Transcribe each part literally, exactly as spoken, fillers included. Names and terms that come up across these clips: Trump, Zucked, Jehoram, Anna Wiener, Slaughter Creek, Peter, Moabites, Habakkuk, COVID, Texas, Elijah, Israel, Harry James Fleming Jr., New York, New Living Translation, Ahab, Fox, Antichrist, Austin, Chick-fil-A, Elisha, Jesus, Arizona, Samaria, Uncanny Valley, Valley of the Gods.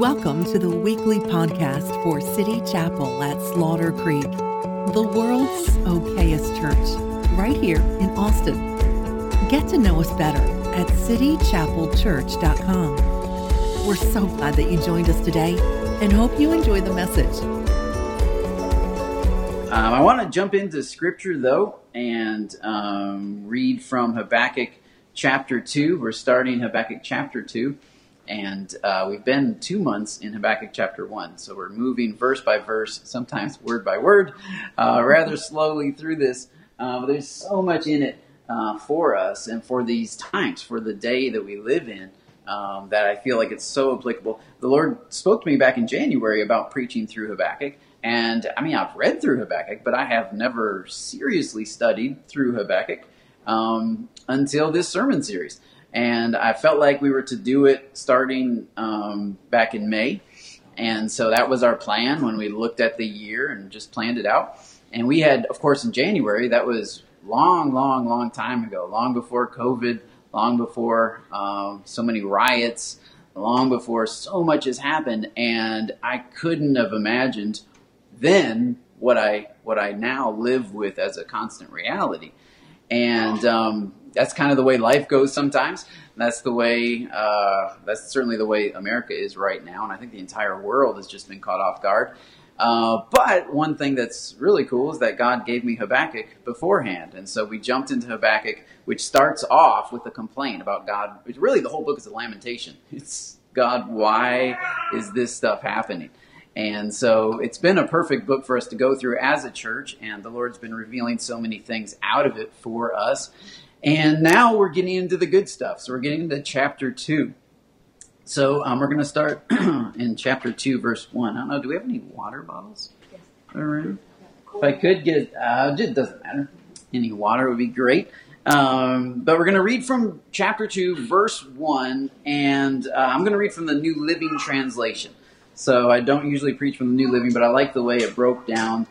Welcome to the weekly podcast for City Chapel at Slaughter Creek, the world's okayest church, right here in Austin. Get to know us better at city chapel church dot com. We're so glad that you joined us today and hope you enjoy the message. Um, I want to jump into scripture, though, and um, read from Habakkuk chapter two. We're starting Habakkuk chapter two. And uh, we've been two months in Habakkuk chapter one, so we're moving verse by verse, sometimes word by word, uh, rather slowly through this. Uh, but there's so much in it uh, for us and for these times, for the day that we live in, um, that I feel like it's so applicable. The Lord spoke to me back in January about preaching through Habakkuk. And, I mean, I've read through Habakkuk, but I have never seriously studied through Habakkuk um, until this sermon series. And I felt like we were to do it starting um, back in May. And so that was our plan when we looked at the year and just planned it out. And we had, of course, in January, that was long, long, long time ago, long before COVID, long before um, so many riots, long before so much has happened. And I couldn't have imagined then what I what I now live with as a constant reality. And um, that's kind of the way life goes sometimes. That's the way, uh, that's certainly the way America is right now. And I think the entire world has just been caught off guard. Uh, but one thing that's really cool is that God gave me Habakkuk beforehand. And so we jumped into Habakkuk, which starts off with a complaint about God. It's really, the whole book is a lamentation. It's, God, why is this stuff happening? And so it's been a perfect book for us to go through as a church, and the Lord's been revealing so many things out of it for us. And now we're getting into the good stuff. So we're getting into chapter two. So um, we're going to start in chapter two, verse one. I don't know, do we have any water bottles? Yes. Around? If I could get, uh, it doesn't matter. Any water would be great. Um, but we're going to read from chapter two, verse one, and uh, I'm going to read from the New Living Translation. So I don't usually preach from the New Living, but I like the way it broke down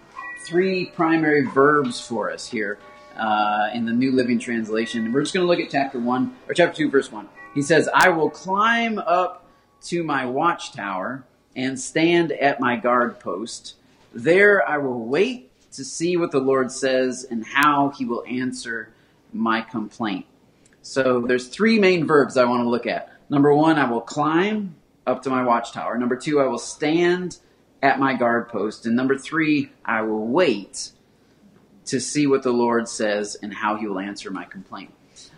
three primary verbs for us here uh, in the New Living Translation. And we're just going to look at chapter one or chapter two, verse one. He says, "I will climb up to my watchtower and stand at my guard post. There I will wait to see what the Lord says and how he will answer my complaint." So there's three main verbs I want to look at. Number one, I will climb up to my watchtower. Number two, I will stand at my guard post. And number three, I will wait to see what the Lord says and how he will answer my complaint.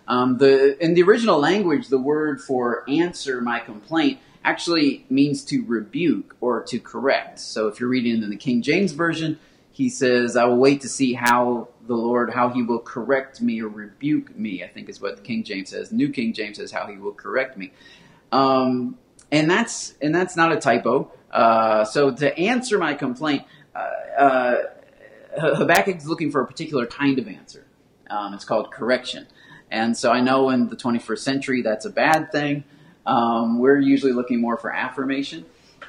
Um, the in the original language, the word for answer my complaint actually means to rebuke or to correct. So if you're reading in the King James Version, he says, "I will wait to see how the Lord, how he will correct me or rebuke me," I think is what the King James says. New King James says, "how he will correct me." Um, And that's and that's not a typo. Uh, so to answer my complaint, uh, uh, Habakkuk is looking for a particular kind of answer. Um, it's called correction. And so I know in the twenty-first century, that's a bad thing. Um, we're usually looking more for affirmation.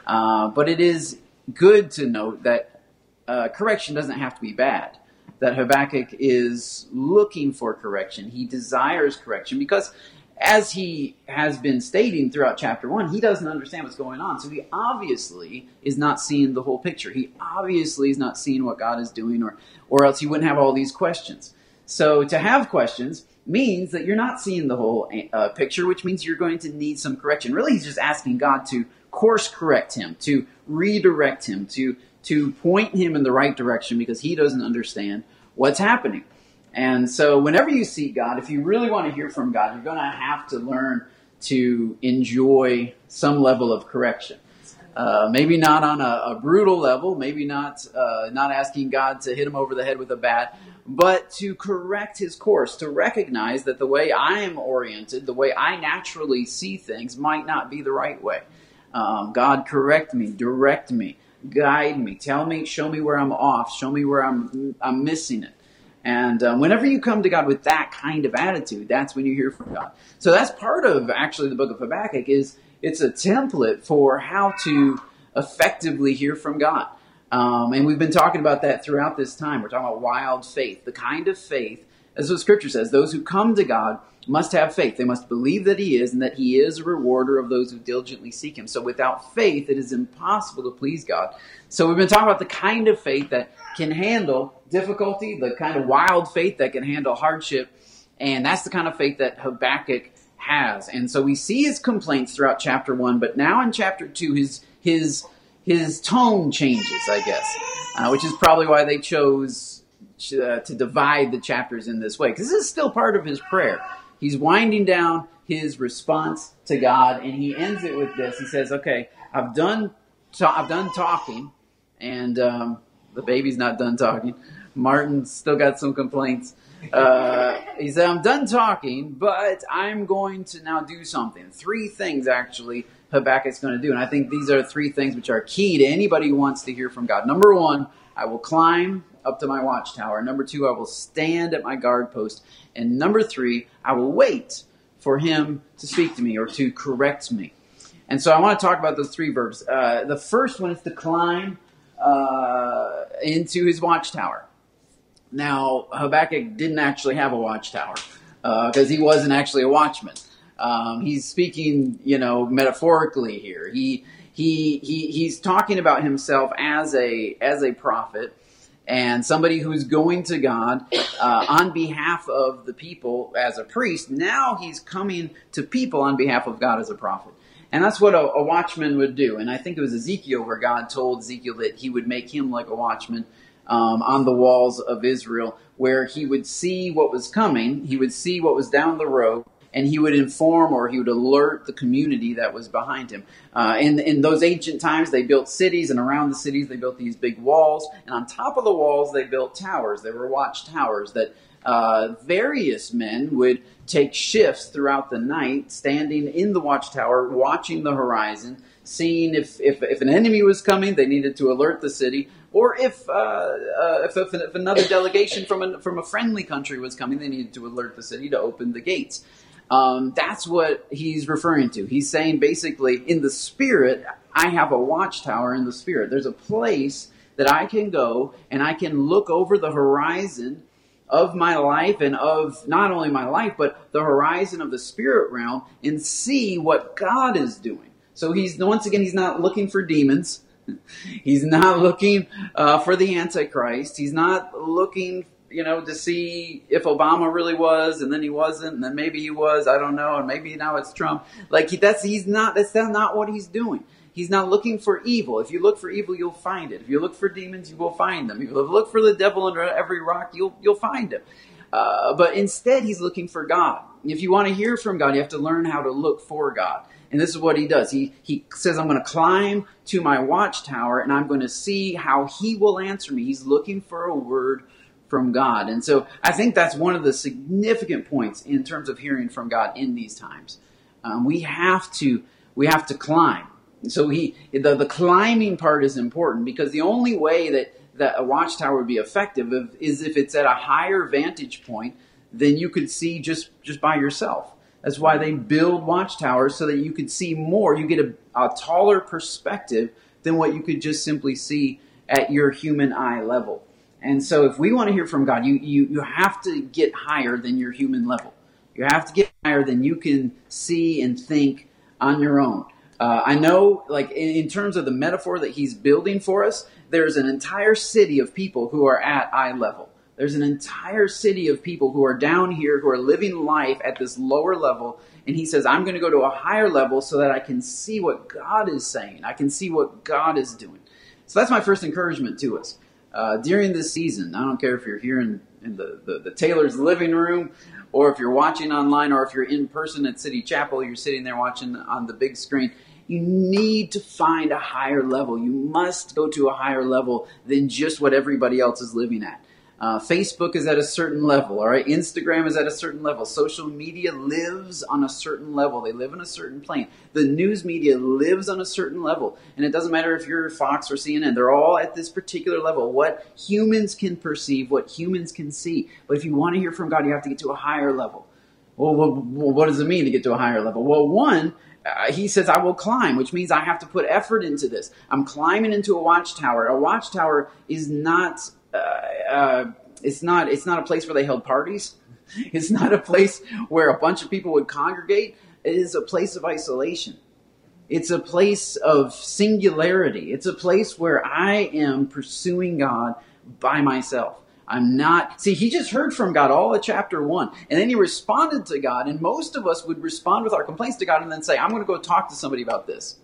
Uh, but it is good to note that uh, correction doesn't have to be bad, that Habakkuk is looking for correction. He desires correction because, as he has been stating throughout chapter one, he doesn't understand what's going on. So he obviously is not seeing the whole picture. He obviously is not seeing what God is doing, or, or else he wouldn't have all these questions. So to have questions means that you're not seeing the whole uh, picture, which means you're going to need some correction. Really, he's just asking God to course correct him, to redirect him, to, to point him in the right direction because he doesn't understand what's happening. And so whenever you see God, if you really want to hear from God, you're going to have to learn to enjoy some level of correction. Uh, maybe not on a, a brutal level, maybe not uh, not asking God to hit him over the head with a bat, but to correct his course, to recognize that the way I'm oriented, the way I naturally see things might not be the right way. Um, God, correct me, direct me, guide me, tell me, show me where I'm off, show me where I'm I'm missing it. And um, whenever you come to God with that kind of attitude, that's when you hear from God. So that's part of actually the book of Habakkuk is it's a template for how to effectively hear from God. Um, and we've been talking about that throughout this time. We're talking about wild faith, the kind of faith, as the scripture says, those who come to God must have faith. They must believe that he is, and that he is a rewarder of those who diligently seek him. So without faith, it is impossible to please God. So we've been talking about the kind of faith that can handle difficulty, the kind of wild faith that can handle hardship. And that's the kind of faith that Habakkuk has. And so we see his complaints throughout chapter one, but now in chapter two, his his his tone changes, I guess, uh, which is probably why they chose uh, to divide the chapters in this way, because this is still part of his prayer. He's winding down his response to God, and he ends it with this. He says, okay, I've done, ta- I've done talking, and um, the baby's not done talking. Martin's still got some complaints. Uh, he said, I'm done talking, but I'm going to now do something. Three things, actually, Habakkuk's going to do. And I think these are three things which are key to anybody who wants to hear from God. Number one, I will climb up to my watchtower. Number two, I will stand at my guard post. And number three, I will wait for him to speak to me or to correct me. And so I want to talk about those three verbs. Uh, the first one is to climb uh, into his watchtower. Now, Habakkuk didn't actually have a watchtower because uh, he wasn't actually a watchman. Um, he's speaking, you know, metaphorically here. He he he he's talking about himself as a as a prophet and somebody who's going to God uh, on behalf of the people as a priest. Now he's coming to people on behalf of God as a prophet. And that's what a, a watchman would do. And I think it was Ezekiel where God told Ezekiel that he would make him like a watchman Um, on the walls of Israel, where he would see what was coming, he would see what was down the road, and he would inform or he would alert the community that was behind him. Uh, in, in those ancient times, they built cities, and around the cities, they built these big walls, and on top of the walls, they built towers. They were watchtowers that uh, various men would take shifts throughout the night, standing in the watchtower, watching the horizon, seeing if, if, if an enemy was coming, they needed to alert the city. Or if, uh, uh, if if another delegation from a, from a friendly country was coming, they needed to alert the city to open the gates. Um, that's what he's referring to. He's saying basically, in the spirit, I have a watchtower in the spirit. There's a place that I can go and I can look over the horizon of my life and of not only my life, but the horizon of the spirit realm and see what God is doing. So he's once again, he's not looking for demons. He's not looking uh, for the Antichrist. He's not looking, you know, to see if Obama really was, and then he wasn't, and then maybe he was. I don't know, and maybe now it's Trump. Like he, that's he's not. That's not what he's doing. He's not looking for evil. If you look for evil, you'll find it. If you look for demons, you will find them. If you look for the devil under every rock, you'll you'll find him. Uh, but instead, he's looking for God. If you want to hear from God, you have to learn how to look for God. And this is what he does. He he says, I'm going to climb to my watchtower and I'm going to see how he will answer me. He's looking for a word from God. And so I think that's one of the significant points in terms of hearing from God in these times. Um, we have to we have to climb. So he the, the climbing part is important because the only way that, that a watchtower would be effective is if it's at a higher vantage point than you could see just, just by yourself. That's why they build watchtowers so that you could see more. You get a, a taller perspective than what you could just simply see at your human eye level. And so if we want to hear from God, you, you, you have to get higher than your human level. You have to get higher than you can see and think on your own. Uh, I know, like in, in terms of the metaphor that he's building for us, there's an entire city of people who are at eye level. There's an entire city of people who are down here, who are living life at this lower level. And he says, I'm going to go to a higher level so that I can see what God is saying. I can see what God is doing. So that's my first encouragement to us. Uh, during this season, I don't care if you're here in, in the, the, the Taylor's living room or if you're watching online or if you're in person at City Chapel, you're sitting there watching on the big screen. You need to find a higher level. You must go to a higher level than just what everybody else is living at. Uh, Facebook is at a certain level, all right? Instagram is at a certain level. Social media lives on a certain level. They live on a certain plane. The news media lives on a certain level. And it doesn't matter if you're Fox or C N N. They're all at this particular level. What humans can perceive, what humans can see. But if you want to hear from God, you have to get to a higher level. Well, well, well what does it mean to get to a higher level? Well, one, uh, he says, I will climb, which means I have to put effort into this. I'm climbing into a watchtower. A watchtower is not... Uh, uh, it's not it's not a place where they held parties. It's not a place where a bunch of people would congregate. It is a place of isolation. It's a place of singularity. It's a place where I am pursuing God by myself. I'm not, see, he just heard from God all of chapter one, and then he responded to God, and most of us would respond with our complaints to God and then say, I'm going to go talk to somebody about this.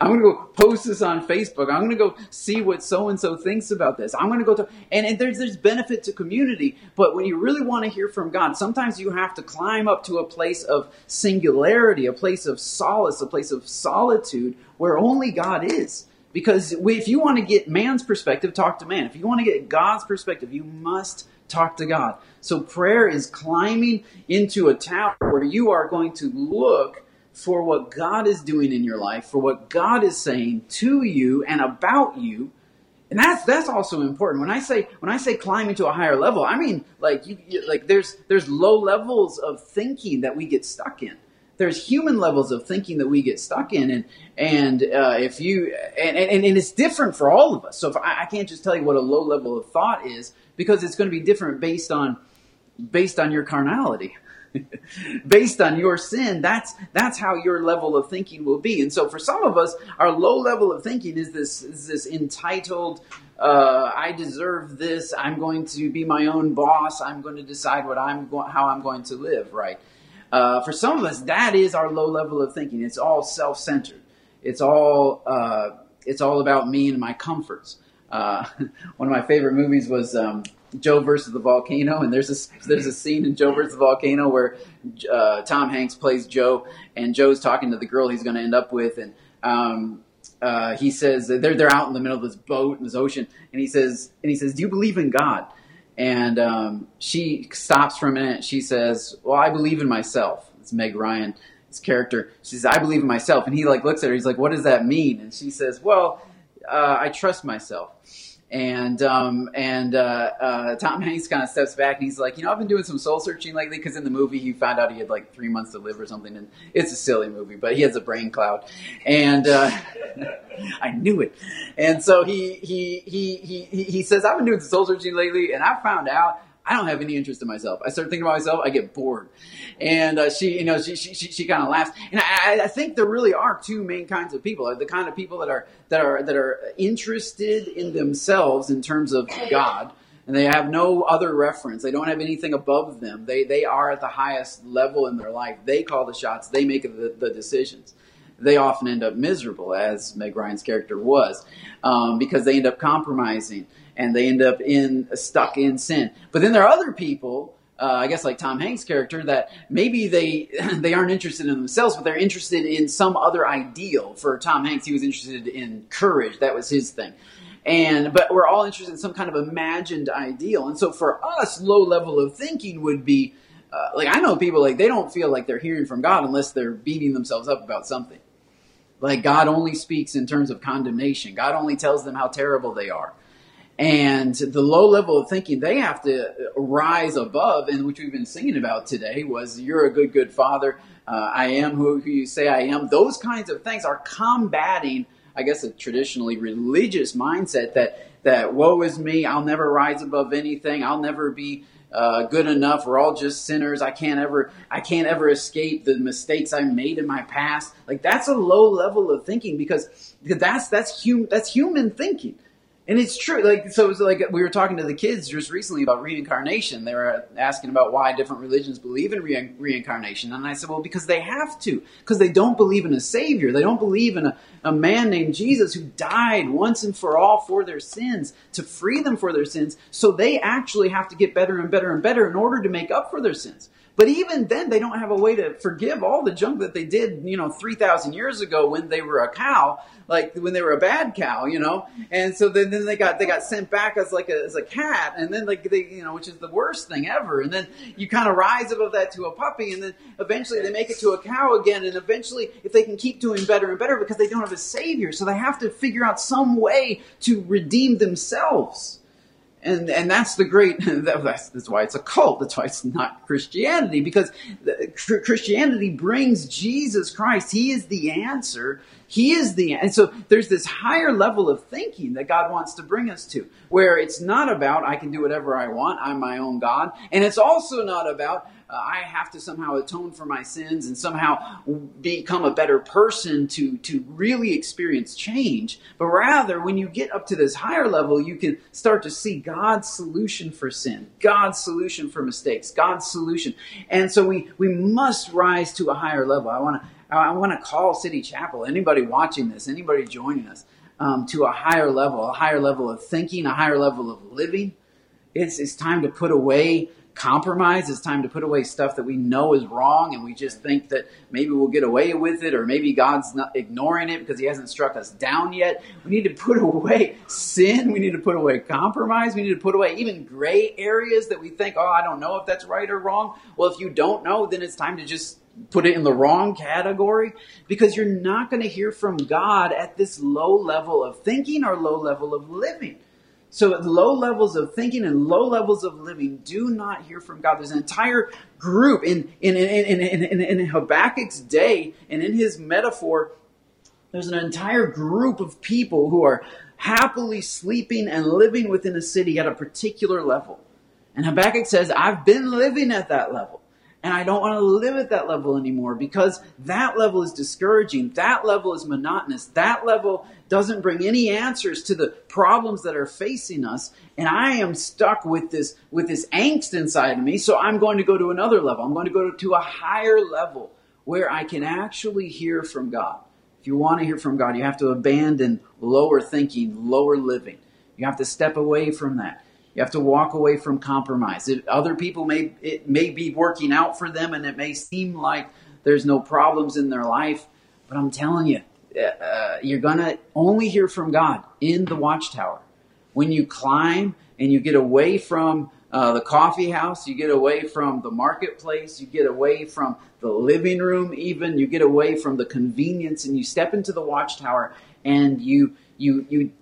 I'm going to go post this on Facebook. I'm going to go see what so-and-so thinks about this. I'm going to go to, and, and there's, there's benefit to community, but when you really want to hear from God, sometimes you have to climb up to a place of singularity, a place of solace, a place of solitude where only God is. Because if you want to get man's perspective, talk to man. If you want to get God's perspective, you must talk to God. So prayer is climbing into a tower where you are going to look for what God is doing in your life, for what God is saying to you and about you. And that's that's also important. When I say when I say climbing to a higher level, I mean like you, you, like there's there's low levels of thinking that we get stuck in. There's human levels of thinking that we get stuck in, and and uh, if you and, and and it's different for all of us. So if I, I can't just tell you what a low level of thought is, because it's going to be different based on based on your carnality, based on your sin. That's that's how your level of thinking will be. And so for some of us, our low level of thinking is this is this entitled. Uh, I deserve this. I'm going to be my own boss. I'm going to decide what I'm go- how I'm going to live. Right. Uh, for some of us, that is our low level of thinking. It's all self-centered. It's all uh, it's all about me and my comforts. Uh, one of my favorite movies was um, Joe versus the Volcano, and there's a there's a scene in Joe versus the Volcano where uh, Tom Hanks plays Joe, and Joe's talking to the girl he's going to end up with, and um, uh, he says they're they're out in the middle of this boat in this ocean, and he says and he says, "Do you believe in God?" And um, she stops for a minute. She says, well, I believe in myself. It's Meg Ryan's character. She says, I believe in myself. And he like looks at her. He's like, what does that mean? And she says, well, uh, I trust myself. And um, and uh, uh, Tom Hanks kind of steps back, and he's like, you know, I've been doing some soul searching lately, because in the movie he found out he had like three months to live or something. And it's a silly movie, but he has a brain cloud. And uh, I knew it. And so he he he he he says, I've been doing some soul searching lately, and I found out I don't have any interest in myself. I start thinking about myself, I get bored. And uh, she, you know, she she she, she kind of laughs. And I, I think there really are two main kinds of people: the kind of people that are that are that are interested in themselves in terms of God, and they have no other reference. They don't have anything above them. They they are at the highest level in their life. They call the shots. They make the, the decisions. They often end up miserable, as Meg Ryan's character was, um, because they end up compromising. And they end up in stuck in sin. But then there are other people, uh, I guess like Tom Hanks' character, that maybe they they aren't interested in themselves, but they're interested in some other ideal. For Tom Hanks, he was interested in courage. That was his thing. And but we're all interested in some kind of imagined ideal. And so for us, low level of thinking would be, uh, like I know people, like they don't feel like they're hearing from God unless they're beating themselves up about something. Like God only speaks in terms of condemnation. God only tells them how terrible they are. And the low level of thinking they have to rise above, and which we've been singing about today, was you're a good, good father. Uh, I am who, who you say I am. Those kinds of things are combating, I guess, a traditionally religious mindset that, that woe is me, I'll never rise above anything, I'll never be uh, good enough, we're all just sinners, I can't ever I can't ever escape the mistakes I made in my past. Like that's a low level of thinking, because that's that's hum, that's human thinking. And it's true. Like so, it was like we were talking to the kids just recently about reincarnation. They were asking about why different religions believe in re- reincarnation, and I said, "Well, because they have to. Because they don't believe in a savior. They don't believe in a, a man named Jesus who died once and for all for their sins to free them for their sins. So they actually have to get better and better and better in order to make up for their sins. But even then, they don't have a way to forgive all the junk that they did, you know, three thousand years ago when they were a cow, like when they were a bad cow, you know. And so then, then they got they got sent back as like a, as a cat, and then like they, you know, which is the worst thing ever. And then you kind of rise above that to a puppy, and then eventually they make it to a cow again. And eventually, if they can keep doing better and better, because they don't have a savior, so they have to figure out some way to redeem themselves. And and that's the great, that's, that's why it's a cult. That's why it's not Christianity, because the, cr- Christianity brings Jesus Christ. He is the answer. He is the, and so there's this higher level of thinking that God wants to bring us to, where it's not about, I can do whatever I want, I'm my own God. And it's also not about, uh, I have to somehow atone for my sins and somehow become a better person to, to really experience change. But rather, when you get up to this higher level, you can start to see God. God's solution for sin, God's solution for mistakes, God's solution. And so we, we must rise to a higher level. I want to I want to call City Chapel, anybody watching this, anybody joining us, um, to a higher level, a higher level of thinking, a higher level of living. It's, it's time to put away compromise. It's time to put away stuff that we know is wrong, and we just think that maybe we'll get away with it, or maybe God's not ignoring it because he hasn't struck us down yet. We need to put away sin. We need to put away compromise. We need to put away even gray areas that we think, oh, I don't know if that's right or wrong. Well, if you don't know, then it's time to just put it in the wrong category, because you're not going to hear from God at this low level of thinking or low level of living. So at low levels of thinking and low levels of living, do not hear from God. There's an entire group in in in in, in, in Habakkuk's day, and in his metaphor, there's an entire group of people who are happily sleeping and living within a city at a particular level. And Habakkuk says, I've been living at that level, and I don't want to live at that level anymore, because that level is discouraging. That level is monotonous. That level doesn't bring any answers to the problems that are facing us. And I am stuck with this, with this angst inside of me. So I'm going to go to another level. I'm going to go to a higher level where I can actually hear from God. If you want to hear from God, you have to abandon lower thinking, lower living. You have to step away from that. You have to walk away from compromise. It, other people may, it may be working out for them, and it may seem like there's no problems in their life. But I'm telling you, uh, you're going to only hear from God in the watchtower. When you climb and you get away from uh, the coffee house, you get away from the marketplace, you get away from the living room even, you get away from the convenience, and you step into the watchtower, and you, you, you,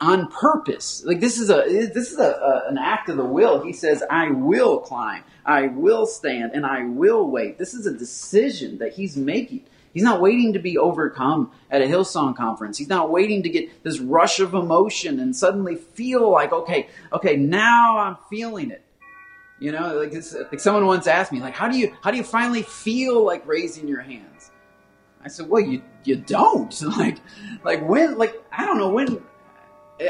on purpose. Like this is a this is a, a an act of the will. He says, I will climb, I will stand, and I will wait. This is a decision that he's making. He's not waiting to be overcome at a Hillsong conference. He's not waiting to get this rush of emotion and suddenly feel like, okay, okay, now I'm feeling it. You know, like this, like someone once asked me, like, how do you how do you finally feel like raising your hands? I said, well, you you don't. Like like when like I don't know when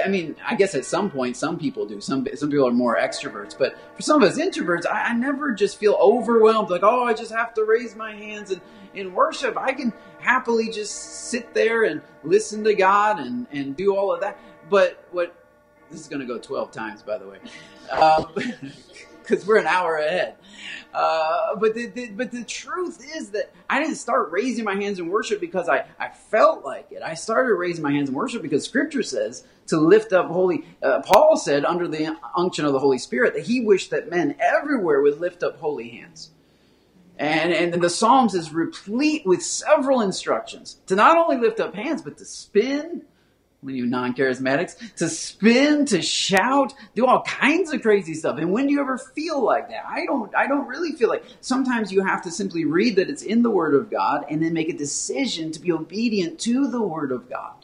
I mean, I guess at some point, some people do. Some some people are more extroverts. But for some of us introverts, I, I never just feel overwhelmed. Like, oh, I just have to raise my hands and, and worship. I can happily just sit there and listen to God and, and do all of that. But what, this is going to go twelve times, by the way, because uh, we're an hour ahead. Uh, but, the, the, but the truth is that I didn't start raising my hands in worship because I, I felt like it. I started raising my hands in worship because Scripture says to lift up holy... Uh, Paul said under the unction of the Holy Spirit that he wished that men everywhere would lift up holy hands. And, and the Psalms is replete with several instructions to not only lift up hands, but to spin... When you non-charismatics, to spin, to shout, do all kinds of crazy stuff. And when do you ever feel like that? I don't I don't really feel like. Sometimes you have to simply read that it's in the Word of God and then make a decision to be obedient to the Word of God.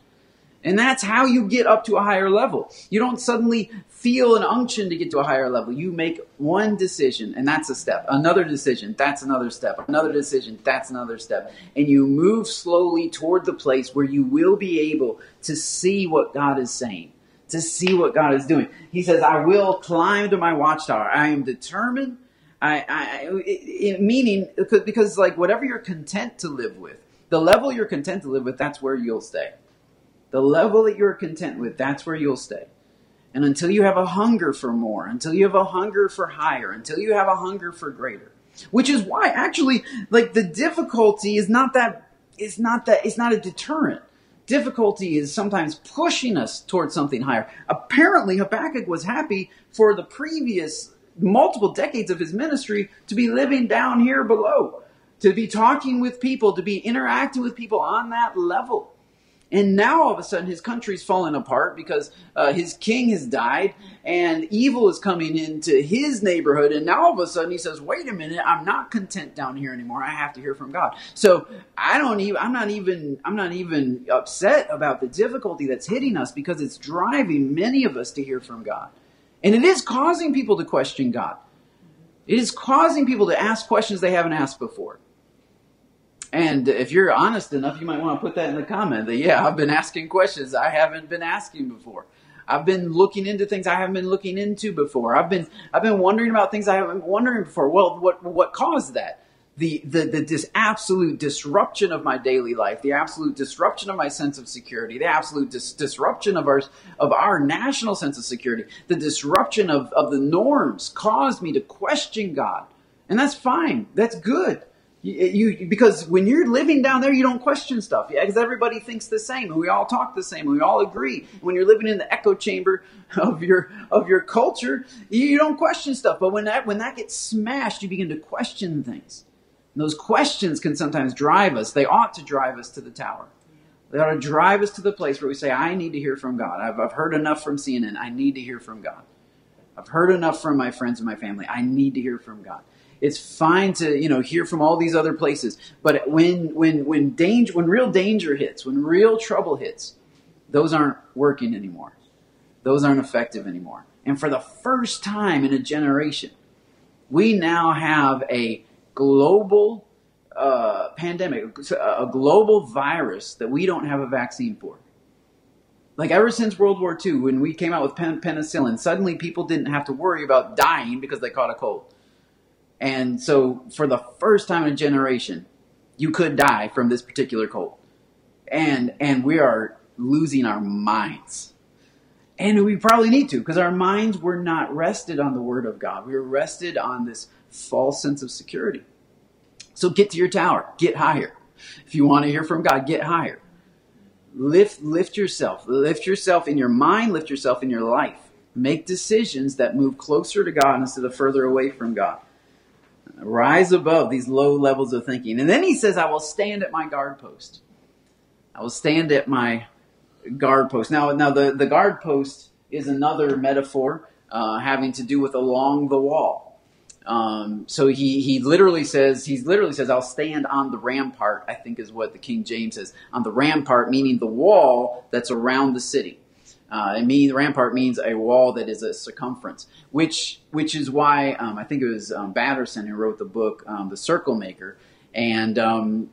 And that's how you get up to a higher level. You don't suddenly feel an unction to get to a higher level. You make one decision, and that's a step. Another decision, that's another step. Another decision, that's another step. And you move slowly toward the place where you will be able to see what God is saying, to see what God is doing. He says, I will climb to my watchtower. I am determined. I, I it, it, meaning, because like whatever you're content to live with, the level you're content to live with, that's where you'll stay. The level that you're content with, that's where you'll stay. And until you have a hunger for more, until you have a hunger for higher, until you have a hunger for greater, which is why actually, like the difficulty is not that, it's not that, it's not a deterrent. Difficulty is sometimes pushing us towards something higher. Apparently, Habakkuk was happy for the previous multiple decades of his ministry to be living down here below, to be talking with people, to be interacting with people on that level. And now all of a sudden his country's fallen apart because uh, his king has died and evil is coming into his neighborhood. And now all of a sudden he says, wait a minute, I'm not content down here anymore. I have to hear from God. So I don't even, I'm not even, I'm not even upset about the difficulty that's hitting us because it's driving many of us to hear from God. And it is causing people to question God. It is causing people to ask questions they haven't asked before. And if you're honest enough, you might want to put that in the comment that, yeah, I've been asking questions I haven't been asking before. I've been looking into things I haven't been looking into before. I've been I've been wondering about things I haven't been wondering before. Well, what what caused that? The the the dis- absolute disruption of my daily life, the absolute disruption of my sense of security, the absolute dis- disruption of our of our national sense of security, the disruption of, of the norms caused me to question God. And that's fine. That's good. You, you, because when you're living down there, you don't question stuff. Yeah, because everybody thinks the same, and we all talk the same, and we all agree. When you're living in the echo chamber of your of your culture, you don't question stuff. But when that when that gets smashed, you begin to question things. And those questions can sometimes drive us. They ought to drive us to the tower. They ought to drive us to the place where we say, "I need to hear from God. I've I've heard enough from C N N. I need to hear from God. I've heard enough from my friends and my family. I need to hear from God." It's fine to, you know, hear from all these other places, but when when when danger, when real danger hits, when real trouble hits, those aren't working anymore. Those aren't effective anymore. And for the first time in a generation, we now have a global uh, pandemic, a global virus that we don't have a vaccine for. Like ever since World War Two, when we came out with pen- penicillin, suddenly people didn't have to worry about dying because they caught a cold. And so for the first time in a generation, you could die from this particular cold. And and we are losing our minds. And we probably need to, because our minds were not rested on the Word of God. We were rested on this false sense of security. So get to your tower. Get higher. If you want to hear from God, get higher. Lift, lift yourself. Lift yourself in your mind. Lift yourself in your life. Make decisions that move closer to God instead of further away from God. Rise above these low levels of thinking. And then he says, I will stand at my guard post. I will stand at my guard post. Now, now the, the guard post is another metaphor uh, having to do with along the wall. Um, so he, he literally says, he literally says, I'll stand on the rampart, I think is what the King James says. On the rampart, meaning the wall that's around the city. Uh, and mean, rampart means a wall that is a circumference, which which is why um, I think it was um, Batterson who wrote the book, um, The Circle Maker, and um,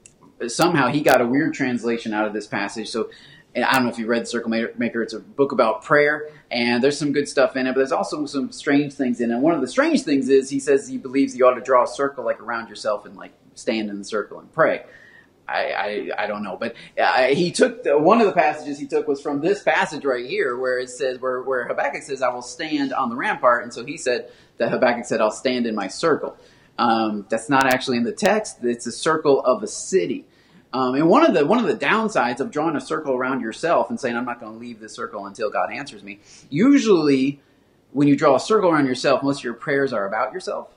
somehow he got a weird translation out of this passage. So I don't know if you read The Circle Maker. It's a book about prayer, and there's some good stuff in it, but there's also some strange things in it. And one of the strange things is he says he believes you ought to draw a circle like around yourself and like stand in the circle and pray. I, I, I don't know, but I, he took the, one of the passages he took was from this passage right here, where it says where, where Habakkuk says, "I will stand on the rampart," and so he said that Habakkuk said, "I'll stand in my circle." Um, that's not actually in the text; it's a circle of a city. Um, and one of the one of the downsides of drawing a circle around yourself and saying, "I'm not going to leave this circle until God answers me," usually when you draw a circle around yourself, most of your prayers are about yourself.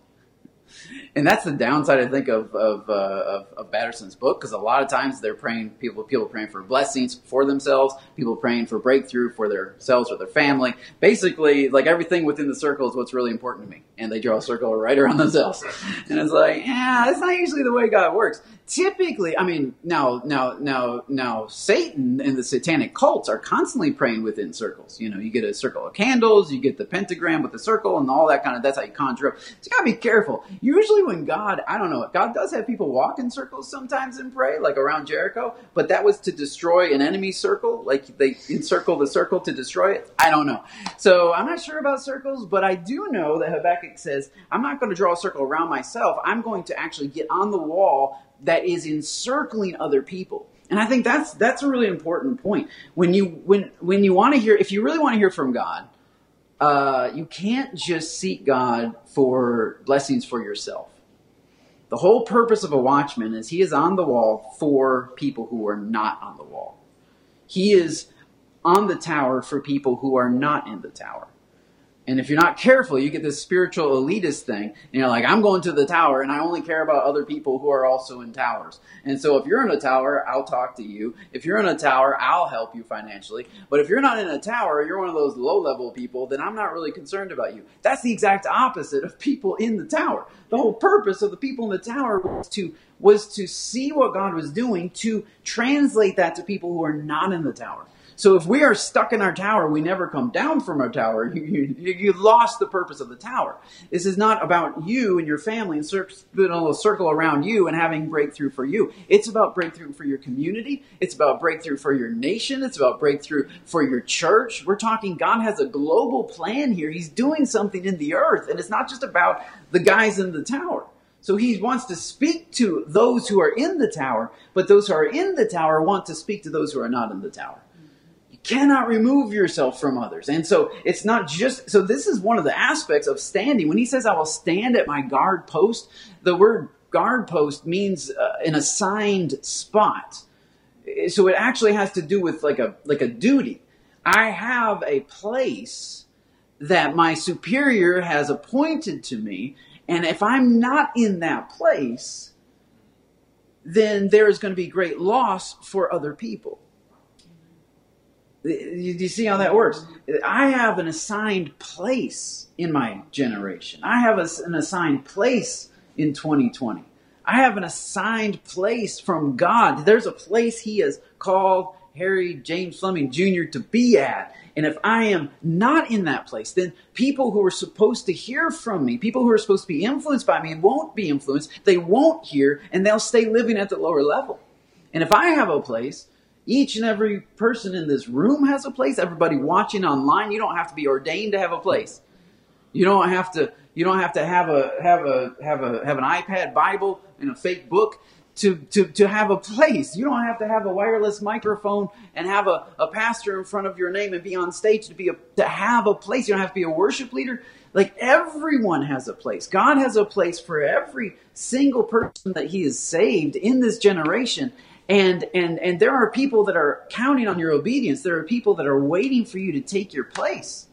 And that's the downside, I think, of of, uh, of, of Batterson's book, because a lot of times they're praying people people praying for blessings for themselves, people praying for breakthrough for themselves or their family. Basically, like everything within the circle is what's really important to me, and they draw a circle right around themselves. And it's like, yeah, that's not usually the way God works. Typically, I mean, now now now now Satan and the satanic cults are constantly praying within circles. You know, you get a circle of candles, you get the pentagram with the circle, and all that kind of. That's how you conjure up. So you gotta be careful. Usually when God, I don't know, God does have people walk in circles sometimes and pray, like around Jericho, but that was to destroy an enemy circle, like they encircle the circle to destroy it. I don't know. So I'm not sure about circles, but I do know that Habakkuk says, I'm not going to draw a circle around myself. I'm going to actually get on the wall that is encircling other people. And I think that's that's a really important point. When you when when you want to hear, if you really want to hear from God, Uh, you can't just seek God for blessings for yourself. The whole purpose of a watchman is he is on the wall for people who are not on the wall. He is on the tower for people who are not in the tower. And if you're not careful, you get this spiritual elitist thing. And you're like, I'm going to the tower and I only care about other people who are also in towers. And so if you're in a tower, I'll talk to you. If you're in a tower, I'll help you financially. But if you're not in a tower, you're one of those low-level people, then I'm not really concerned about you. That's the exact opposite of people in the tower. The whole purpose of the people in the tower was to was to see what God was doing, to translate that to people who are not in the tower. So if we are stuck in our tower, we never come down from our tower. You, you, you lost the purpose of the tower. This is not about you and your family and cir- a little circle around you and having breakthrough for you. It's about breakthrough for your community. It's about breakthrough for your nation. It's about breakthrough for your church. We're talking God has a global plan here. He's doing something in the earth. And it's not just about the guys in the tower. So he wants to speak to those who are in the tower, but those who are in the tower want to speak to those who are not in the tower. Cannot remove yourself from others. And so it's not just, so this is one of the aspects of standing. When he says, I will stand at my guard post, the word guard post means uh, an assigned spot. So it actually has to do with like a, like a duty. I have a place that my superior has appointed to me. And if I'm not in that place, then there is going to be great loss for other people. Do you see how that works? I have an assigned place in my generation. I have a, an assigned place in twenty twenty. I have an assigned place from God. There's a place he has called Harry James Fleming Junior to be at. And if I am not in that place, then people who are supposed to hear from me, people who are supposed to be influenced by me won't be influenced. They won't hear, and they'll stay living at the lower level. And if I have a place... Each and every person in this room has a place. Everybody watching online, you don't have to be ordained to have a place. You don't have to. You don't have to have a have a have a have an iPad Bible and a fake book to to to have a place. You don't have to have a wireless microphone and have a, a pastor in front of your name and be on stage to be a to have a place. You don't have to be a worship leader. Like everyone has a place. God has a place for every single person that He has saved in this generation. And and and there are people that are counting on your obedience. There are people that are waiting for you to take your place.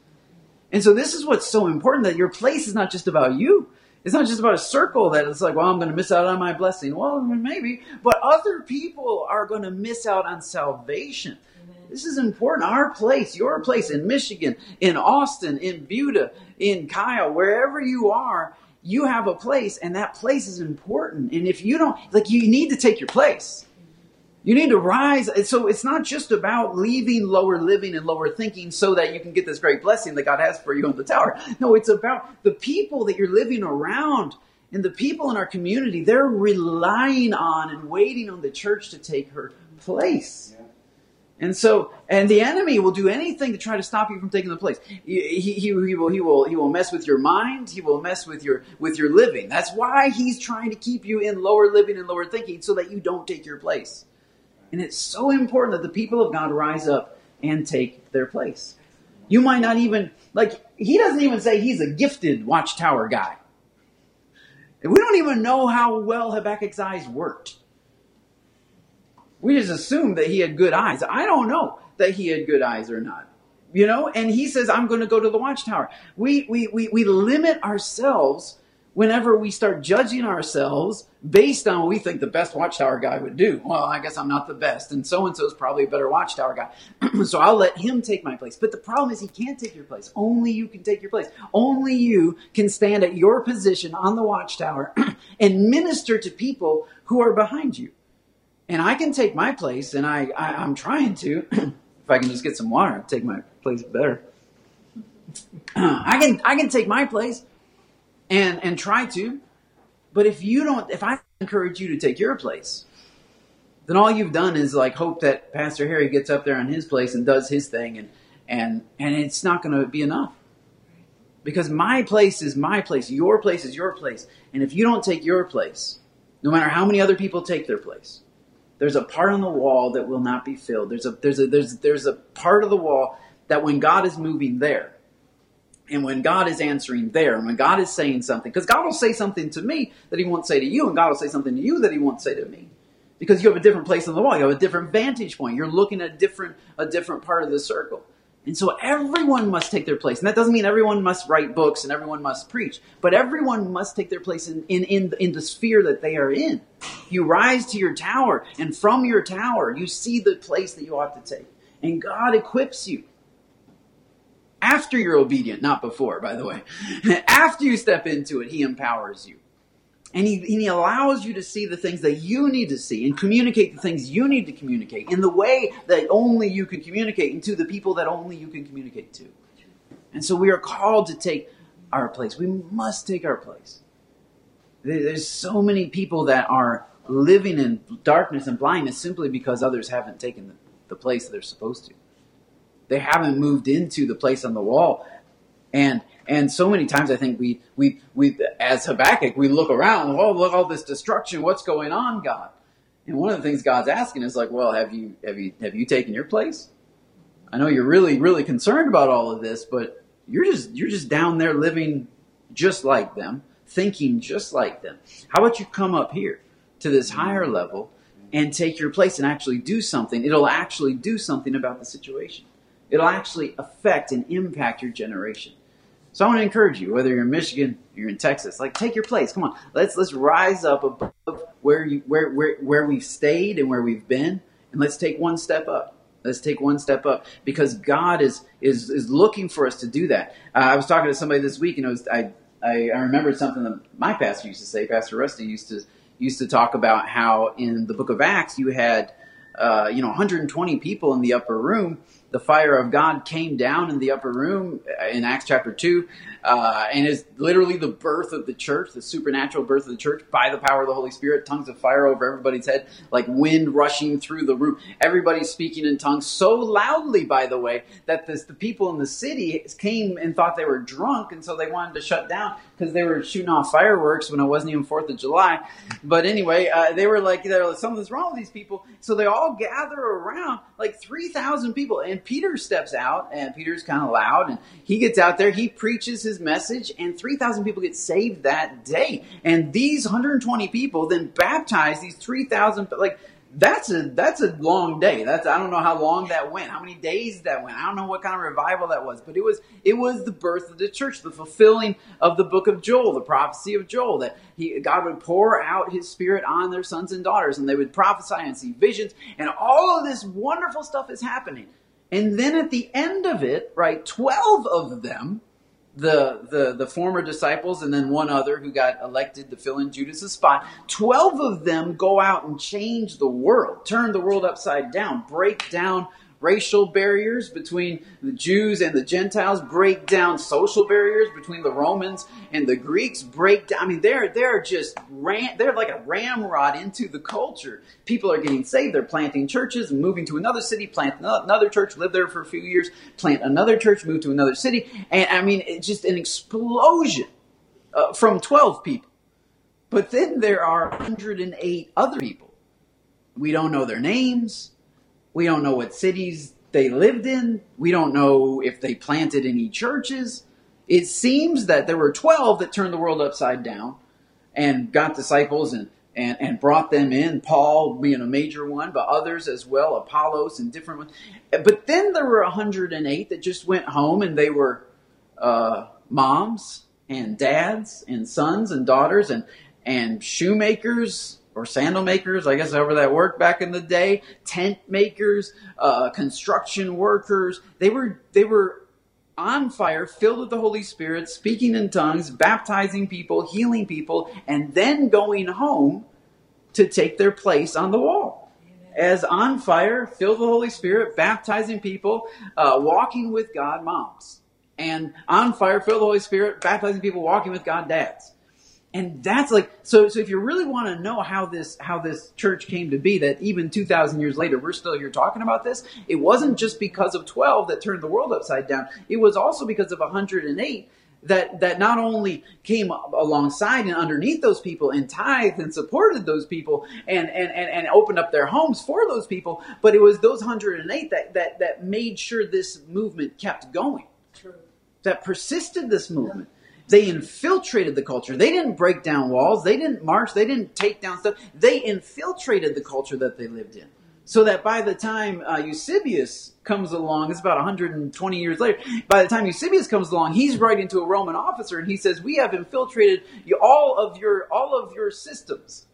And so this is what's so important, that your place is not just about you. It's not just about a circle that it's like, well, I'm going to miss out on my blessing. Well, maybe. But other people are going to miss out on salvation. This is important. Our place, your place in Michigan, in Austin, in Buda, in Kyle, wherever you are, you have a place. And that place is important. And if you don't, like, you need to take your place. You need to rise. So it's not just about leaving lower living and lower thinking so that you can get this great blessing that God has for you on the tower. No, it's about the people that you're living around and the people in our community. They're relying on and waiting on the church to take her place. Yeah. And so, and the enemy will do anything to try to stop you from taking the place. He, he, he will, he will, he will mess with your mind. He will mess with your, with your living. That's why he's trying to keep you in lower living and lower thinking so that you don't take your place. And it's so important that the people of God rise up and take their place. You might not even, like, he doesn't even say he's a gifted watchtower guy. And we don't even know how well Habakkuk's eyes worked. We just assume that he had good eyes. I don't know that he had good eyes or not. You know, and he says, I'm going to go to the watchtower. We, we, we, we limit ourselves whenever we start judging ourselves based on what we think the best watchtower guy would do. Well, I guess I'm not the best, and so-and-so is probably a better watchtower guy. So I'll let him take my place. But the problem is he can't take your place. Only you can take your place. Only you can stand at your position on the watchtower and minister to people who are behind you. And I can take my place, and I, I, I'm trying to. If I can just get some water, I'll take my place better. I can I can take my place. And and try to, but if you don't, if I encourage you to take your place, then all you've done is like hope that Pastor Harry gets up there on his place and does his thing, and and and it's not going to be enough. Because my place is my place, your place is your place, and if you don't take your place, no matter how many other people take their place, there's a part on the wall that will not be filled. There's a there's a there's there's a part of the wall that when God is moving there. And when God is answering there, and when God is saying something, because God will say something to me that he won't say to you, and God will say something to you that he won't say to me. Because you have a different place on the wall. You have a different vantage point. You're looking at different, a different part of the circle. And so everyone must take their place. And that doesn't mean everyone must write books and everyone must preach, but everyone must take their place in, in, in, in the sphere that they are in. You rise to your tower, and from your tower, you see the place that you ought to take. And God equips you. After you're obedient, not before, by the way. After you step into it, he empowers you. And he, and he allows you to see the things that you need to see and communicate the things you need to communicate in the way that only you can communicate and to the people that only you can communicate to. And so we are called to take our place. We must take our place. There's so many people that are living in darkness and blindness simply because others haven't taken the, the place they're supposed to. They haven't moved into the place on the wall. And and so many times I think we, we, we as Habakkuk, we look around, oh, look, all this destruction, what's going on, God? And one of the things God's asking is like, well, have you have you, have you taken your place? I know you're really, really concerned about all of this, but you're just you're just down there living just like them, thinking just like them. How about you come up here to this higher level and take your place and actually do something? It'll actually do something about the situation. It'll actually affect and impact your generation. So I want to encourage you, whether you're in Michigan or you're in Texas, like take your place. Come on, let's let's rise up above where you where where where we've stayed and where we've been, and let's take one step up. Let's take one step up because God is is is looking for us to do that. Uh, I was talking to somebody this week, and it was, I I I remembered something that my pastor used to say. Pastor Rusty used to used to talk about how in the book of Acts you had uh, you know one hundred twenty people in the upper room. The fire of God came down in the upper room in Acts chapter two, uh, and is literally the birth of the church, the supernatural birth of the church by the power of the Holy Spirit, tongues of fire over everybody's head, like wind rushing through the room. Everybody's speaking in tongues so loudly, by the way, that this, the people in the city came and thought they were drunk, and so they wanted to shut down because they were shooting off fireworks when it wasn't even fourth of July. But anyway, uh, they were like, they were like, something's wrong with these people. So they all gather around, like three thousand people, and Peter steps out, and Peter's kind of loud, and he gets out there, he preaches his message, and three thousand people get saved that day. And these one hundred twenty people then baptize these three thousand, like, that's a that's a long day. That's I don't know how long that went, how many days that went. I don't know what kind of revival that was, but it was it was the birth of the church, the fulfilling of the book of Joel, the prophecy of Joel, that he, God would pour out his spirit on their sons and daughters, and they would prophesy and see visions, and all of this wonderful stuff is happening. And then at the end of it, right, twelve of them, the, the the former disciples and then one other who got elected to fill in Judas' spot, twelve of them go out and change the world, turn the world upside down, break down racial barriers between the Jews and the Gentiles, break down social barriers between the Romans and the Greeks, break down. I mean, they're they're just ram, they're like a ramrod into the culture. People are getting saved. They're planting churches, moving to another city, plant another church, live there for a few years, plant another church, move to another city, and I mean, it's just an explosion uh, from twelve people. But then there are one hundred eight other people. We don't know their names. We don't know what cities they lived in. We don't know if they planted any churches. It seems that there were twelve that turned the world upside down and got disciples and, and, and brought them in, Paul being a major one, but others as well, Apollos and different ones. But then there were one hundred eight that just went home, and they were uh, moms and dads and sons and daughters and, and shoemakers or sandal makers, I guess, however that worked back in the day, tent makers, uh, construction workers. They were they were on fire, filled with the Holy Spirit, speaking in tongues, baptizing people, healing people, and then going home to take their place on the wall. Amen. As on fire, filled with the Holy Spirit, baptizing people, uh, walking with God moms. And on fire, filled with the Holy Spirit, baptizing people, walking with God dads. And that's like, so so if you really want to know how this how this church came to be, that even two thousand years later, we're still here talking about this, it wasn't just because of twelve that turned the world upside down. It was also because of one hundred eight that, that not only came alongside and underneath those people and tithed and supported those people and, and, and, and opened up their homes for those people, but it was those one hundred eight that, that, that made sure this movement kept going, True. That persisted this movement. Yeah. They infiltrated the culture. They didn't break down walls. They didn't march. They didn't take down stuff. They infiltrated the culture that they lived in. So that by the time uh, Eusebius comes along, it's about one hundred twenty years later, by the time Eusebius comes along, he's writing to a Roman officer and he says, we have infiltrated all of your, all of your systems.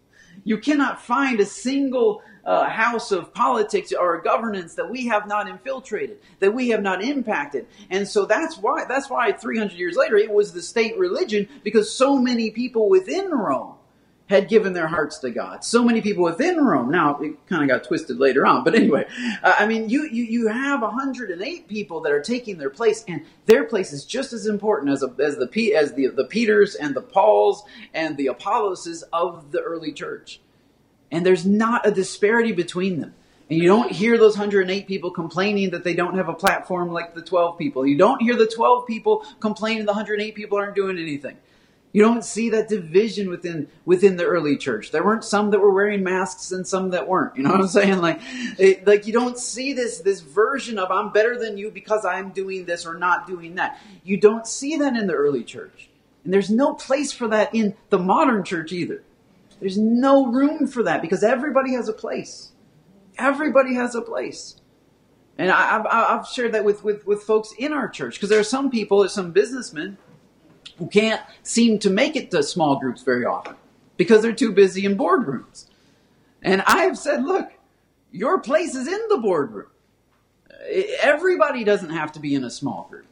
You cannot find a single uh, house of politics or governance that we have not infiltrated, that we have not impacted. And so that's why, that's why three hundred years later, it was the state religion, because so many people within Rome had given their hearts to God. So many people within Rome. Now, it kind of got twisted later on. But anyway, uh, I mean, you, you you have one hundred eight people that are taking their place, and their place is just as important as a, as the as the the Peters and the Pauls and the Apolloses of the early church. And there's not a disparity between them. And you don't hear those one hundred eight people complaining that they don't have a platform like the twelve people. You don't hear the twelve people complaining the one hundred eight people aren't doing anything. You don't see that division within within the early church. There weren't some that were wearing masks and some that weren't. You know what I'm saying? Like, it, like you don't see this this version of I'm better than you because I'm doing this or not doing that. You don't see that in the early church. And there's no place for that in the modern church either. There's no room for that because everybody has a place. Everybody has a place. And I, I've, I've shared that with, with, with folks in our church, because there are some people, there's some businessmen, who can't seem to make it to small groups very often because they're too busy in boardrooms. And I have said, look, your place is in the boardroom. Everybody doesn't have to be in a small group.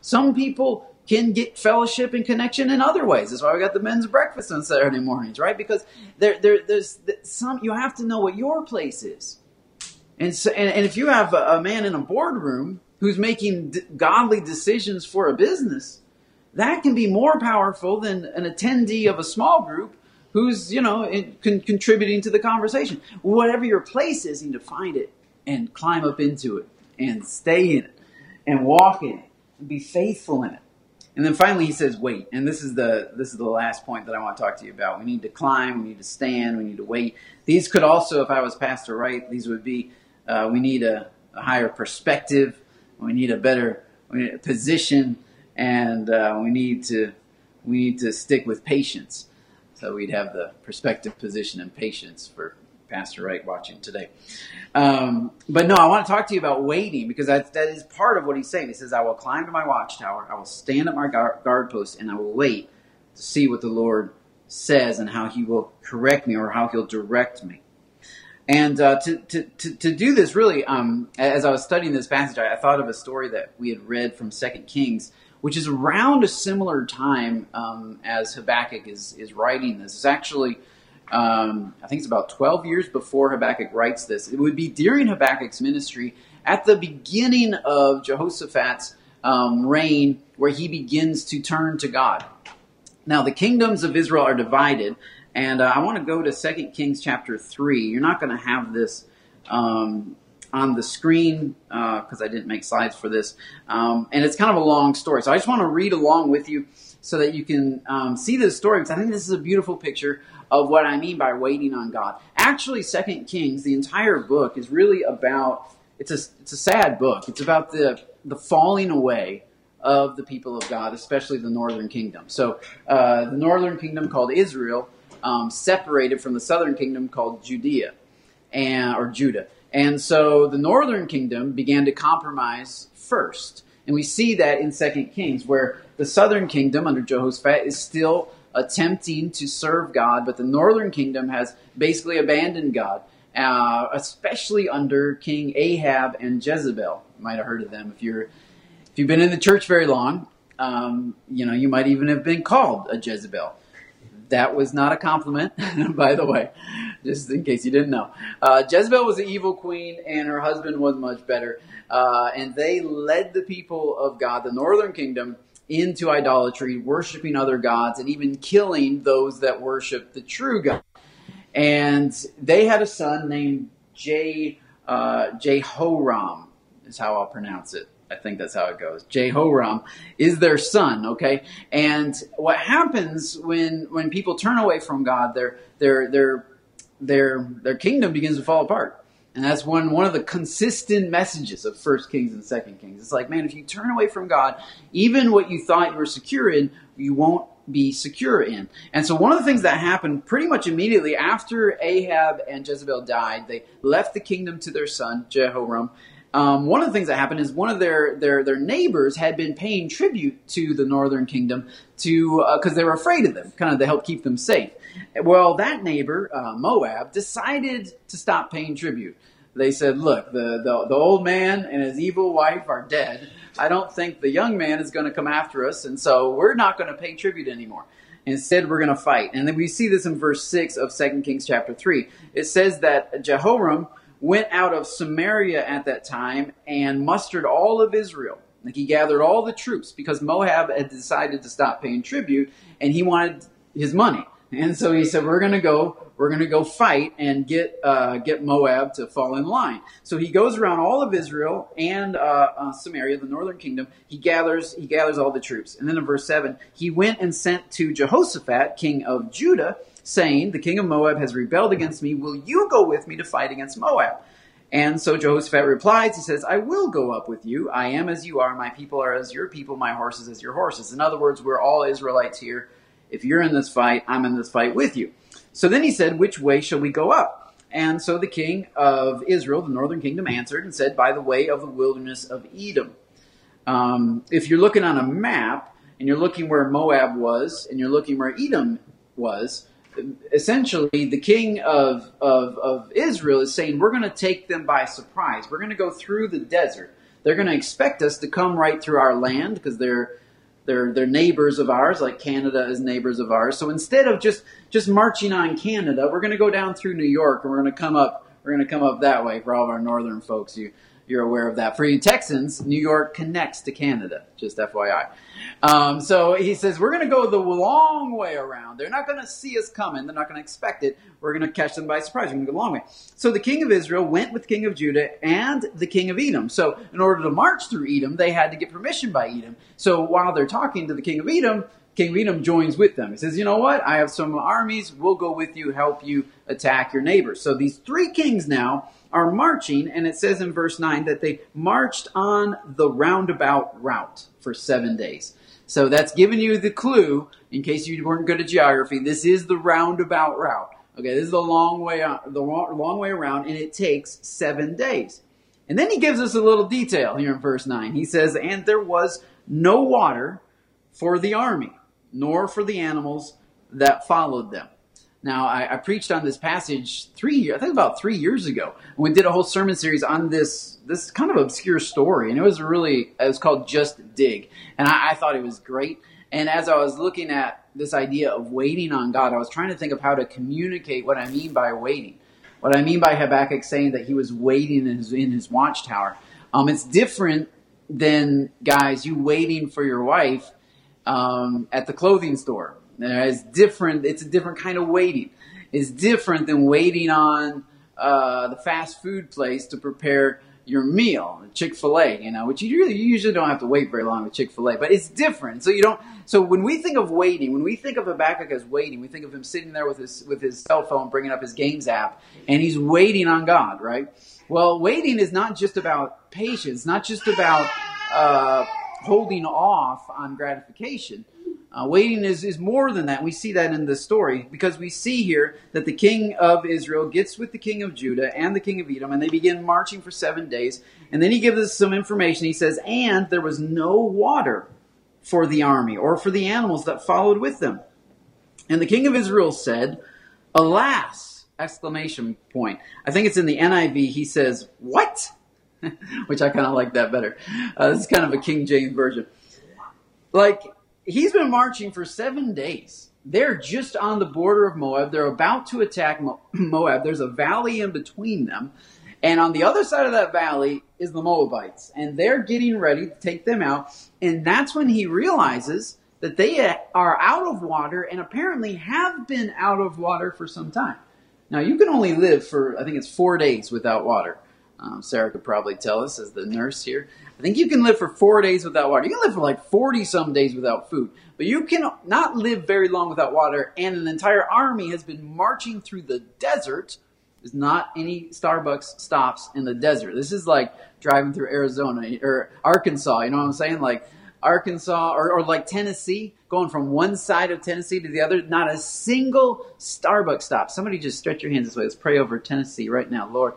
Some people can get fellowship and connection in other ways. That's why we got the men's breakfast on Saturday mornings, right? Because there, there, there's some, you have to know what your place is. And so, and, and if you have a, a man in a boardroom who's making d- godly decisions for a business, that can be more powerful than an attendee of a small group who's, you know, in, con- contributing to the conversation. Whatever your place is, you need to find it and climb up into it and stay in it and walk in it and be faithful in it. And then finally he says, wait. And this is the this is the last point that I want to talk to you about. We need to climb. We need to stand. We need to wait. These could also, if I was Pastor Wright, these would be uh, we need a, a higher perspective. We need a better we need a position. And uh, we need to we need to stick with patience. So we'd have the perspective, position, and patience for Pastor Wright watching today. Um, but no, I want to talk to you about waiting, because that, that is part of what he's saying. He says, I will climb to my watchtower, I will stand at my guard, guard post, and I will wait to see what the Lord says and how he will correct me or how he'll direct me. And uh, to, to, to, to do this, really, um, as I was studying this passage, I, I thought of a story that we had read from Second Kings, which is around a similar time um, as Habakkuk is, is writing this. It's actually, um, I think it's about twelve years before Habakkuk writes this. It would be during Habakkuk's ministry at the beginning of Jehoshaphat's um, reign, where he begins to turn to God. Now, the kingdoms of Israel are divided, and uh, I want to go to Second Kings chapter three. You're not going to have this Um, on the screen, because uh, I didn't make slides for this. Um, and it's kind of a long story. So I just want to read along with you so that you can um, see this story, because I think this is a beautiful picture of what I mean by waiting on God. Actually, Second Kings, the entire book, is really about, it's a, it's a sad book. It's about the, the falling away of the people of God, especially the northern kingdom. So uh, the northern kingdom called Israel um, separated from the southern kingdom called Judea and or Judah. And so the northern kingdom began to compromise first. And we see that in Second Kings, where the southern kingdom under Jehoshaphat is still attempting to serve God, but the northern kingdom has basically abandoned God, uh, especially under King Ahab and Jezebel. You might have heard of them. If, you're, if you've been in the church very long, um, you know, you might even have been called a Jezebel. That was not a compliment, by the way, just in case you didn't know. Uh, Jezebel was an evil queen, and her husband was much better. Uh, and they led the people of God, the northern kingdom, into idolatry, worshiping other gods, and even killing those that worship the true God. And they had a son named J, uh, Jehoram, is how I'll pronounce it. I think that's how it goes. Jehoram is their son, okay? And what happens when when people turn away from God, their their their their their kingdom begins to fall apart. And that's one one of the consistent messages of First Kings and Second Kings. It's like, man, if you turn away from God, even what you thought you were secure in, you won't be secure in. And so one of the things that happened pretty much immediately after Ahab and Jezebel died, they left the kingdom to their son, Jehoram. Um, one of the things that happened is one of their their their neighbors had been paying tribute to the northern kingdom to because uh, they were afraid of them, kind of to help keep them safe. Well, that neighbor, uh, Moab, decided to stop paying tribute. They said, look, the, the, the old man and his evil wife are dead. I don't think the young man is going to come after us, and so we're not going to pay tribute anymore. Instead, we're going to fight. And then we see this in verse six of Second Kings chapter three. It says that Jehoram went out of Samaria at that time and mustered all of Israel. Like, he gathered all the troops because Moab had decided to stop paying tribute, and he wanted his money. And so he said, we're going to go, we're going to go fight and get uh, get Moab to fall in line. So he goes around all of Israel and uh, uh, Samaria, the northern kingdom. He gathers, he gathers all the troops. And then in verse seven, he went and sent to Jehoshaphat, king of Judah, saying, the king of Moab has rebelled against me. Will you go with me to fight against Moab? And so Jehoshaphat replies, he says, I will go up with you. I am as you are. My people are as your people. My horses as your horses. In other words, we're all Israelites here. If you're in this fight, I'm in this fight with you. So then he said, which way shall we go up? And so the king of Israel, the northern kingdom, answered and said, by the way of the wilderness of Edom. Um, if you're looking on a map and you're looking where Moab was and you're looking where Edom was, essentially the king of, of, of Israel is saying, we're going to take them by surprise. We're going to go through the desert. They're going to expect us to come right through our land because they're They're, they're neighbors of ours, like Canada is neighbors of ours. So instead of just, just marching on Canada, we're going to go down through New York and we're going to come up, we're going to come up that way for all of our northern folks. You, you're aware of that. For you Texans, New York connects to Canada, just F Y I. Um, so he says, we're going to go the long way around. They're not going to see us coming. They're not going to expect it. We're going to catch them by surprise. We're going to go the long way. So the king of Israel went with the king of Judah and the king of Edom. So in order to march through Edom, they had to get permission by Edom. So while they're talking to the king of Edom, King of Edom joins with them. He says, you know what? I have some armies. We'll go with you, help you attack your neighbors. So these three kings now are marching, and it says in verse nine that they marched on the roundabout route for seven days. So that's giving you the clue, in case you weren't good at geography, this is the roundabout route. Okay, this is the long way, the long way around, and it takes seven days. And then he gives us a little detail here in verse nine. He says, and there was no water for the army, nor for the animals that followed them. Now, I, I preached on this passage three years, I think about three years ago. We did a whole sermon series on this this kind of obscure story, and it was really, it was called Just Dig. And I, I thought it was great. And as I was looking at this idea of waiting on God, I was trying to think of how to communicate what I mean by waiting. What I mean by Habakkuk saying that he was waiting in his, in his watchtower. Um, it's different than, guys, you waiting for your wife Um, at the clothing store. It's different. It's a different kind of waiting. It's different than waiting on uh, the fast food place to prepare your meal, Chick-fil-A, you know, which you really you usually don't have to wait very long with Chick-fil-A, but it's different. So you don't. So when we think of waiting, when we think of Habakkuk as waiting, we think of him sitting there with his with his cell phone, bringing up his games app, and he's waiting on God, right? Well, waiting is not just about patience, not just about uh, holding off on gratification. Uh, waiting is, is more than that. We see that in this story because we see here that the king of Israel gets with the king of Judah and the king of Edom, and they begin marching for seven days. And then he gives us some information. He says, and there was no water for the army or for the animals that followed with them. And the king of Israel said, alas, exclamation point. I think it's in the N I V. He says, what? Which I kind of like that better. Uh, this is kind of a King James Version. Like, he's been marching for seven days. They're just on the border of Moab. They're about to attack Mo- Moab. There's a valley in between them. And on the other side of that valley is the Moabites. And they're getting ready to take them out. And that's when he realizes that they are out of water and apparently have been out of water for some time. Now, you can only live for, I think it's four days without water. Um, Sarah could probably tell us as the nurse here. I think you can live for four days without water. You can live for like forty some days without food. But you cannot live very long without water. And an entire army has been marching through the desert. There's not any Starbucks stops in the desert. This is like driving through Arizona or Arkansas. You know what I'm saying? Like Arkansas, or, or like Tennessee, going from one side of Tennessee to the other, not a single Starbucks stop. Somebody just stretch your hands this way. Let's pray over Tennessee right now. Lord,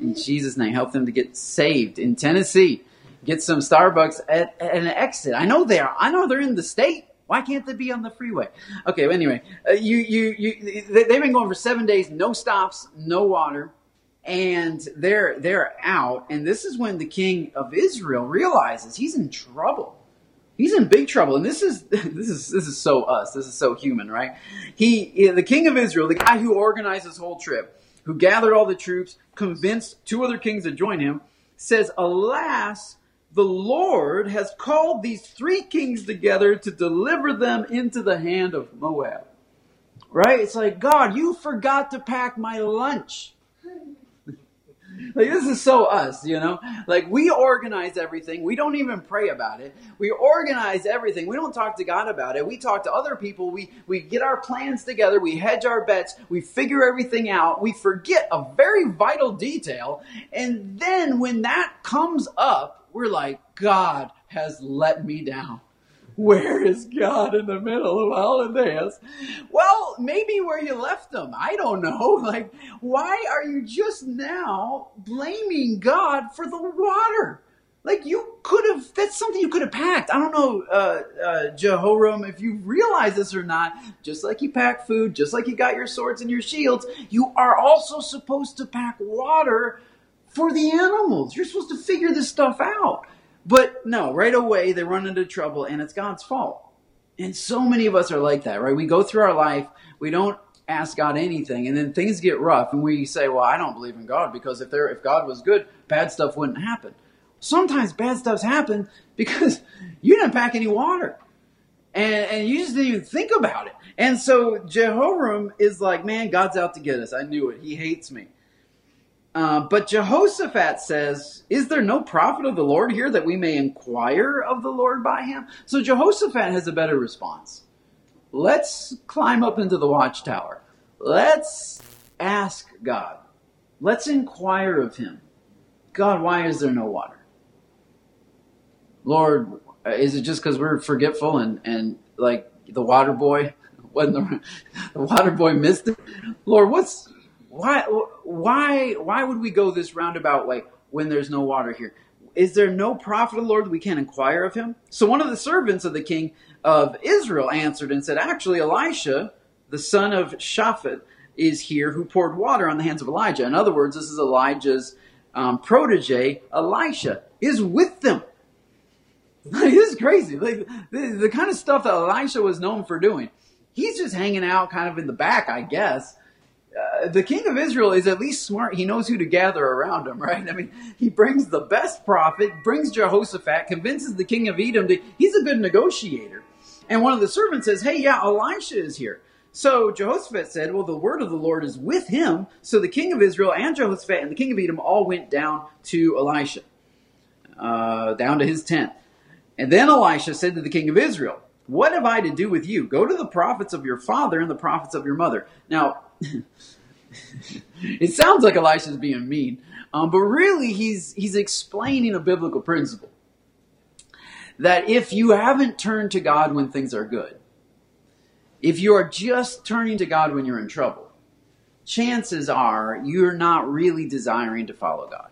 in Jesus' name, help them to get saved in Tennessee. Get some Starbucks at, at an exit. I know they are. I know they're in the state. Why can't they be on the freeway? Okay, well, anyway, uh, you, you, you, they, they've been going for seven days, no stops, no water, and they're, they're out. And this is when the king of Israel realizes he's in trouble. He's in big trouble. And this is, this is, this is so us. This is so human, right? He, the king of Israel, the guy who organized this whole trip, who gathered all the troops, convinced two other kings to join him, says, alas, the Lord has called these three kings together to deliver them into the hand of Moab. Right? It's like, God, you forgot to pack my lunch. Like, this is so us, you know? Like, we organize everything. We don't even pray about it. We organize everything. We don't talk to God about it. We talk to other people. We, we get our plans together. We hedge our bets. We figure everything out. We forget a very vital detail. And then when that comes up, we're like, God has let me down. Where is God in the middle of all of this? Well, maybe where you left them. I don't know. Like, why are you just now blaming God for the water? Like, you could have, that's something you could have packed. I don't know, uh, uh, Jehoram, if you realize this or not, just like you pack food, just like you got your swords and your shields, you are also supposed to pack water for the animals. You're supposed to figure this stuff out. But no, right away they run into trouble and it's God's fault. And so many of us are like that, right? We go through our life, we don't ask God anything, and then things get rough and we say, well, I don't believe in God because if there, if God was good, bad stuff wouldn't happen. Sometimes bad stuff's happen because you didn't pack any water. And, and you just didn't even think about it. And so Jehoram is like, man, God's out to get us. I knew it. He hates me. Uh, but Jehoshaphat says, is there no prophet of the Lord here that we may inquire of the Lord by him? So Jehoshaphat has a better response. Let's climb up into the watchtower. Let's ask God. Let's inquire of him. God, why is there no water? Lord, is it just because we're forgetful and, and like the water boy, wasn't the, the water boy missed it? Lord, what's... Why, why, why would we go this roundabout way when there's no water here? Is there no prophet of the Lord that we can inquire of him? So one of the servants of the king of Israel answered and said, actually, Elisha, the son of Shaphat, is here who poured water on the hands of Elijah. In other words, this is Elijah's um, protege. Elisha is with them. This is crazy. Like, the, the kind of stuff that Elisha was known for doing. He's just hanging out kind of in the back, I guess. Uh, the king of Israel is at least smart. He knows who to gather around him, right? I mean, he brings the best prophet, brings Jehoshaphat, convinces the king of Edom to, he's a good negotiator. And one of the servants says, hey, yeah, Elisha is here. So Jehoshaphat said, well, the word of the Lord is with him. So the king of Israel and Jehoshaphat and the king of Edom all went down to Elisha, uh, down to his tent. And then Elisha said to the king of Israel, what have I to do with you? Go to the prophets of your father and the prophets of your mother. Now, it sounds like Elisha's being mean, um, but really he's he's explaining a biblical principle. That if you haven't turned to God when things are good, if you are just turning to God when you're in trouble, chances are you're not really desiring to follow God.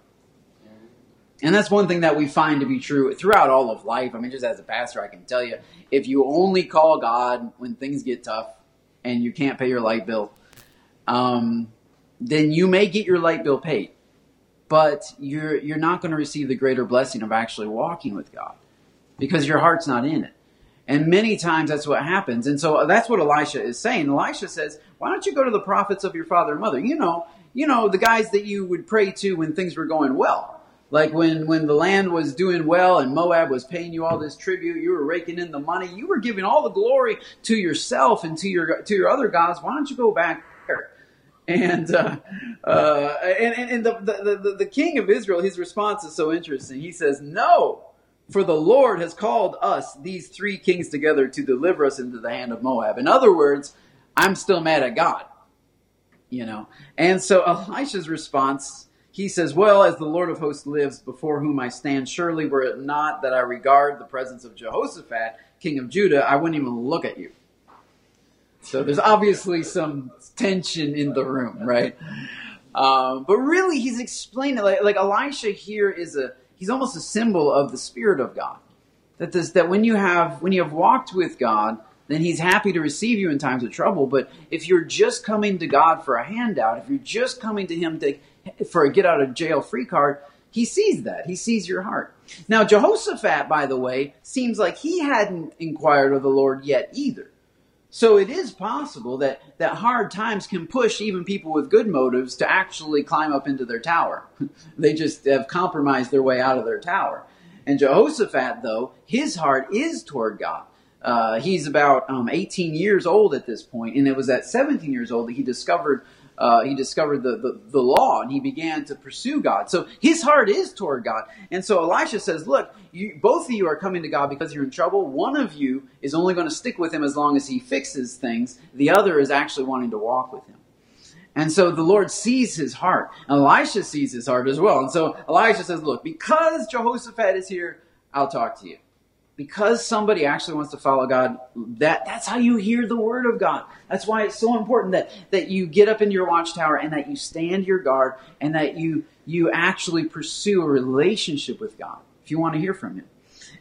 And that's one thing that we find to be true throughout all of life. I mean, just as a pastor, I can tell you, if you only call God when things get tough and you can't pay your light bill, Um, then you may get your light bill paid, but you're you're not going to receive the greater blessing of actually walking with God because your heart's not in it. And many times that's what happens. And so that's what Elisha is saying. Elisha says, why don't you go to the prophets of your father and mother? You know, you know, the guys that you would pray to when things were going well, like when, when the land was doing well and Moab was paying you all this tribute, you were raking in the money, you were giving all the glory to yourself and to your, to your other gods. Why don't you go back there? And, uh, uh, and and the, the, the, the king of Israel, his response is so interesting. He says, no, for the Lord has called us, these three kings together, to deliver us into the hand of Moab. In other words, I'm still mad at God, you know. And so Elisha's response, He says, well, as the Lord of hosts lives, before whom I stand, surely were it not that I regard the presence of Jehoshaphat, king of Judah, I wouldn't even look at you. So there's obviously some tension in the room, right? Um, but really, he's explaining, like, like Elisha here is a, he's almost a symbol of the Spirit of God. That this, that when you have, when you have walked with God, then he's happy to receive you in times of trouble. But if you're just coming to God for a handout, if you're just coming to him to, for a get out of jail free card, he sees that. He sees your heart. Now, Jehoshaphat, by the way, seems like he hadn't inquired of the Lord yet either. So it is possible that, that hard times can push even people with good motives to actually climb up into their tower. They just have compromised their way out of their tower. And Jehoshaphat, though, his heart is toward God. Uh, he's about um, eighteen years old at this point, and it was at seventeen years old that he discovered uh, he discovered the, the, the law, and he began to pursue God. So his heart is toward God. And so Elisha says, look, you, both of you are coming to God because you're in trouble. One of you is only going to stick with him as long as he fixes things. The other is actually wanting to walk with him. And so the Lord sees his heart. And Elisha sees his heart as well. And so Elisha says, look, because Jehoshaphat is here, I'll talk to you. Because somebody actually wants to follow God, that, that's how you hear the word of God. That's why it's so important that, that you get up in your watchtower and that you stand your guard and that you, you actually pursue a relationship with God if you want to hear from him.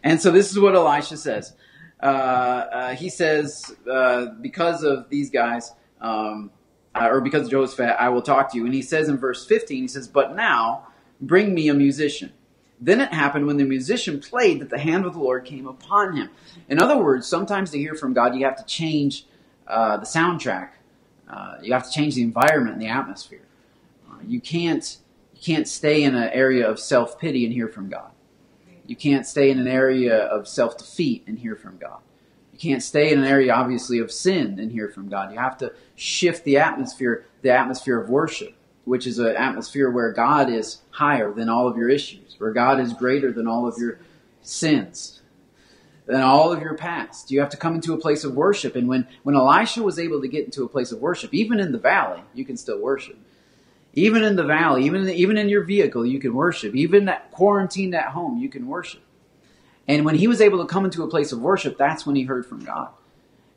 And so this is what Elisha says. Uh, uh, he says, uh, because of these guys... Um, Uh, or because of Jehoshaphat, I will talk to you. And he says in verse fifteen, he says, but now bring me a musician. Then it happened when the musician played that the hand of the Lord came upon him. In other words, sometimes to hear from God, you have to change uh, the soundtrack. Uh, you have to change the environment and the atmosphere. Uh, you can't you can't stay in an area of self-pity and hear from God. You can't stay in an area of self-defeat and hear from God. You can't stay in an area, obviously, of sin and hear from God. You have to shift the atmosphere, the atmosphere of worship, which is an atmosphere where God is higher than all of your issues, where God is greater than all of your sins, than all of your past. You have to come into a place of worship. And when, when Elisha was able to get into a place of worship, even in the valley, you can still worship. Even in the valley, even in, the, even in your vehicle, you can worship. Even quarantined at home, you can worship. And when he was able to come into a place of worship, that's when he heard from God.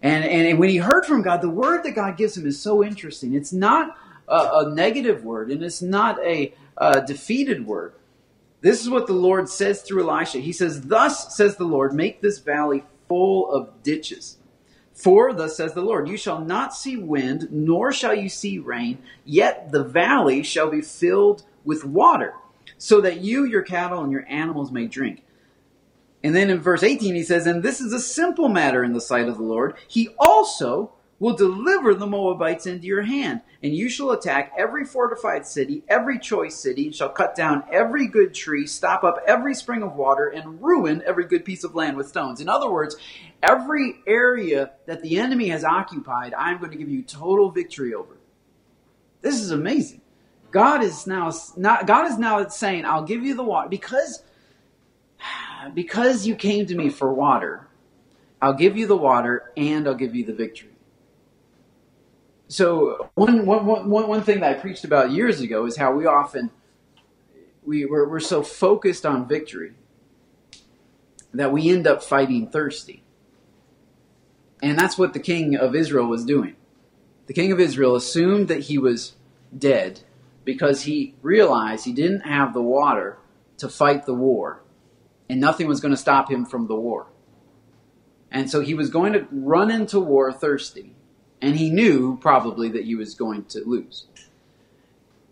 And, and, and when he heard from God, the word that God gives him is so interesting. It's not a, a negative word, and it's not a, a defeated word. This is what the Lord says through Elisha. He says, thus says the Lord, make this valley full of ditches. For thus says the Lord, you shall not see wind, nor shall you see rain, yet the valley shall be filled with water, so that you, your cattle, and your animals may drink. And then in verse eighteen, he says, and this is a simple matter in the sight of the Lord. He also will deliver the Moabites into your hand, and you shall attack every fortified city, every choice city, and shall cut down every good tree, stop up every spring of water, and ruin every good piece of land with stones. In other words, every area that the enemy has occupied, I'm going to give you total victory over. This is amazing. God is now, not, God is now saying, I'll give you the water, because... Because you came to me for water, I'll give you the water and I'll give you the victory. So one, one, one, one thing that I preached about years ago is how we often, we, we're, we're so focused on victory that we end up fighting thirsty. And that's what the king of Israel was doing. The king of Israel assumed that he was dead because he realized he didn't have the water to fight the war. And nothing was going to stop him from the war. And so he was going to run into war thirsty. And he knew probably that he was going to lose.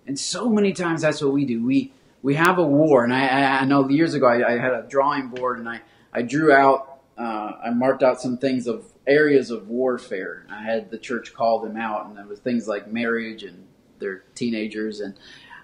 And so many times that's what we do. We we have a war. And I, I know years ago I, I had a drawing board and I, I drew out, uh, I marked out some things of areas of warfare. I had the church call them out. And there was things like marriage and their teenagers and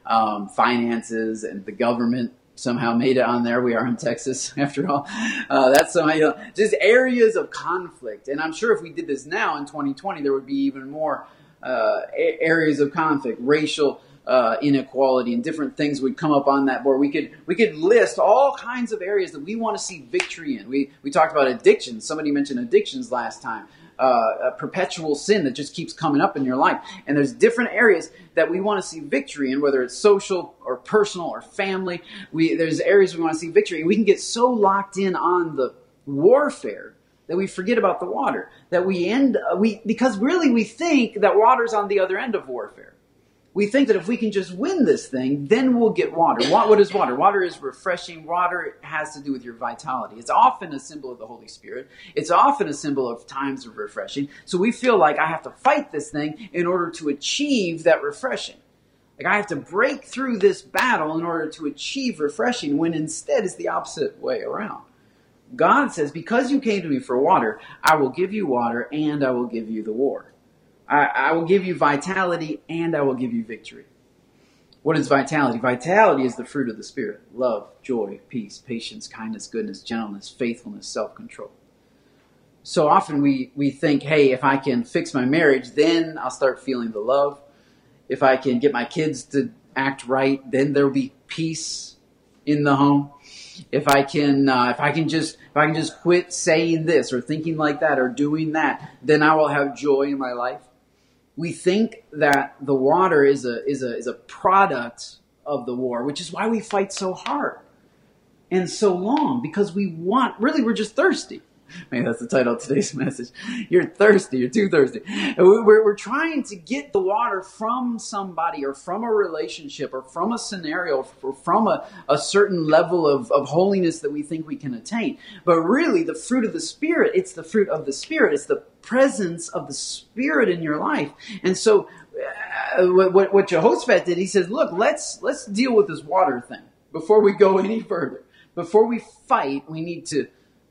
um, finances and the government. Somehow made it on there. We are in Texas, after all. Uh, that's somehow, you know, just areas of conflict. And I'm sure if we did this now in twenty twenty, there would be even more uh, areas of conflict, racial uh, inequality, and different things would come up on that board. We could we could list all kinds of areas that we want to see victory in. We we talked about addictions. Somebody mentioned addictions last time. uh, a perpetual sin that just keeps coming up in your life. And there's different areas that we want to see victory in, whether it's social or personal or family. We, there's areas we want to see victory. And we can get so locked in on the warfare that we forget about the water, that we end, we because really we think that water's on the other end of warfare. We think that if we can just win this thing, then we'll get water. What, what is water? Water is refreshing. Water has to do with your vitality. It's often a symbol of the Holy Spirit. It's often a symbol of times of refreshing. So we feel like I have to fight this thing in order to achieve that refreshing. Like I have to break through this battle in order to achieve refreshing, when instead it's the opposite way around. God says, because you came to me for water, I will give you water and I will give you the war. I, I will give you vitality and I will give you victory. What is vitality? Vitality is the fruit of the Spirit. Love, joy, peace, patience, kindness, goodness, gentleness, faithfulness, self-control. So often we, we think, hey, if I can fix my marriage, then I'll start feeling the love. If I can get my kids to act right, then there'll be peace in the home. If I can, uh, if I can just, if I can just quit saying this or thinking like that or doing that, then I will have joy in my life. We think that the water is a is a is a product of the war, which is why we fight so hard and so long, because we want. Really, we're just thirsty. Maybe that's the title of today's message. You're thirsty. You're too thirsty. We're we're trying to get the water from somebody or from a relationship or from a scenario or from a, a certain level of, of holiness that we think we can attain. But really, the fruit of the Spirit, it's the fruit of the Spirit. It's the presence of the Spirit in your life. And so uh, what, what Jehoshaphat did, he says, look, let's let's deal with this water thing before we go any further. Before we fight, we need to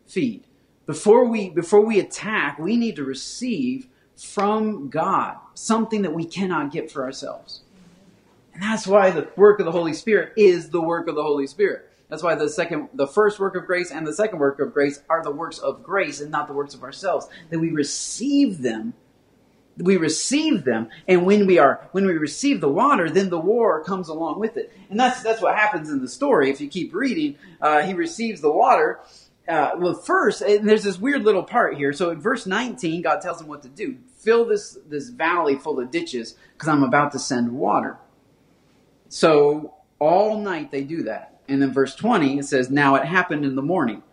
feed. Before we before we attack, we need to receive from God something that we cannot get for ourselves. And that's why the work of the Holy Spirit is the work of the Holy Spirit. That's why the second, the first work of grace and the second work of grace are the works of grace and not the works of ourselves. That we receive them, we receive them, and when we are when we receive the water, then the war comes along with it. And that's that's what happens in the story. If you keep reading, uh, he receives the water. Uh, well, first, and there's this weird little part here. So in verse nineteen, God tells him what to do. Fill this, this valley full of ditches because I'm about to send water. So all night they do that. And then verse twenty, it says, now it happened in the morning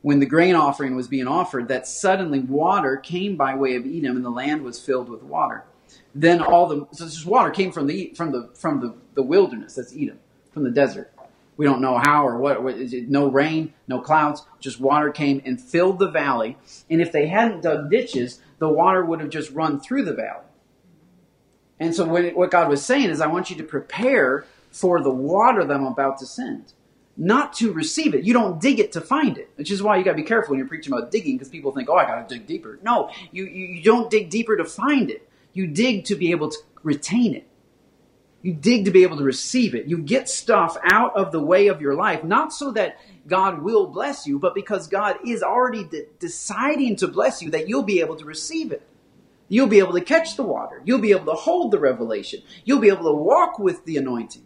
when the grain offering was being offered that suddenly water came by way of Edom and the land was filled with water. Then all the, so this water came from the, from the, from the, the wilderness. That's Edom, from the desert. We don't know how or what. No rain, no clouds, just water came and filled the valley. And if they hadn't dug ditches, the water would have just run through the valley. And so what God was saying is, I want you to prepare for the water that I'm about to send, not to receive it. You don't dig it to find it, which is why you got to be careful when you're preaching about digging, because people think, oh, I got to dig deeper. No, you, you don't dig deeper to find it. You dig to be able to retain it. You dig to be able to receive it. You get stuff out of the way of your life, not so that God will bless you, but because God is already de- deciding to bless you, that you'll be able to receive it. You'll be able to catch the water. You'll be able to hold the revelation. You'll be able to walk with the anointing.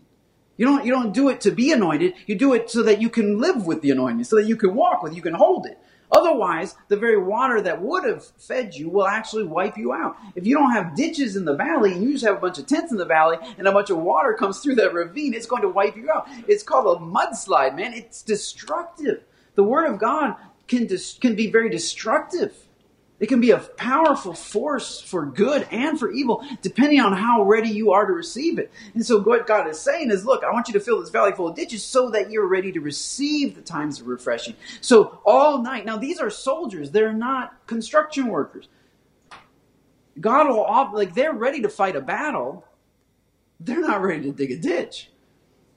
You don't, you don't do it to be anointed. You do it so that you can live with the anointing, so that you can walk with it, you can hold it. Otherwise, the very water that would have fed you will actually wipe you out. If you don't have ditches in the valley and you just have a bunch of tents in the valley and a bunch of water comes through that ravine, it's going to wipe you out. It's called a mudslide, man. It's destructive. The Word of God can dis- can be very destructive. It can be a powerful force for good and for evil, depending on how ready you are to receive it. And so what God is saying is, look, I want you to fill this valley full of ditches so that you're ready to receive the times of refreshing. So all night. Now, these are soldiers. They're not construction workers. God will, like, they're ready to fight a battle. They're not ready to dig a ditch.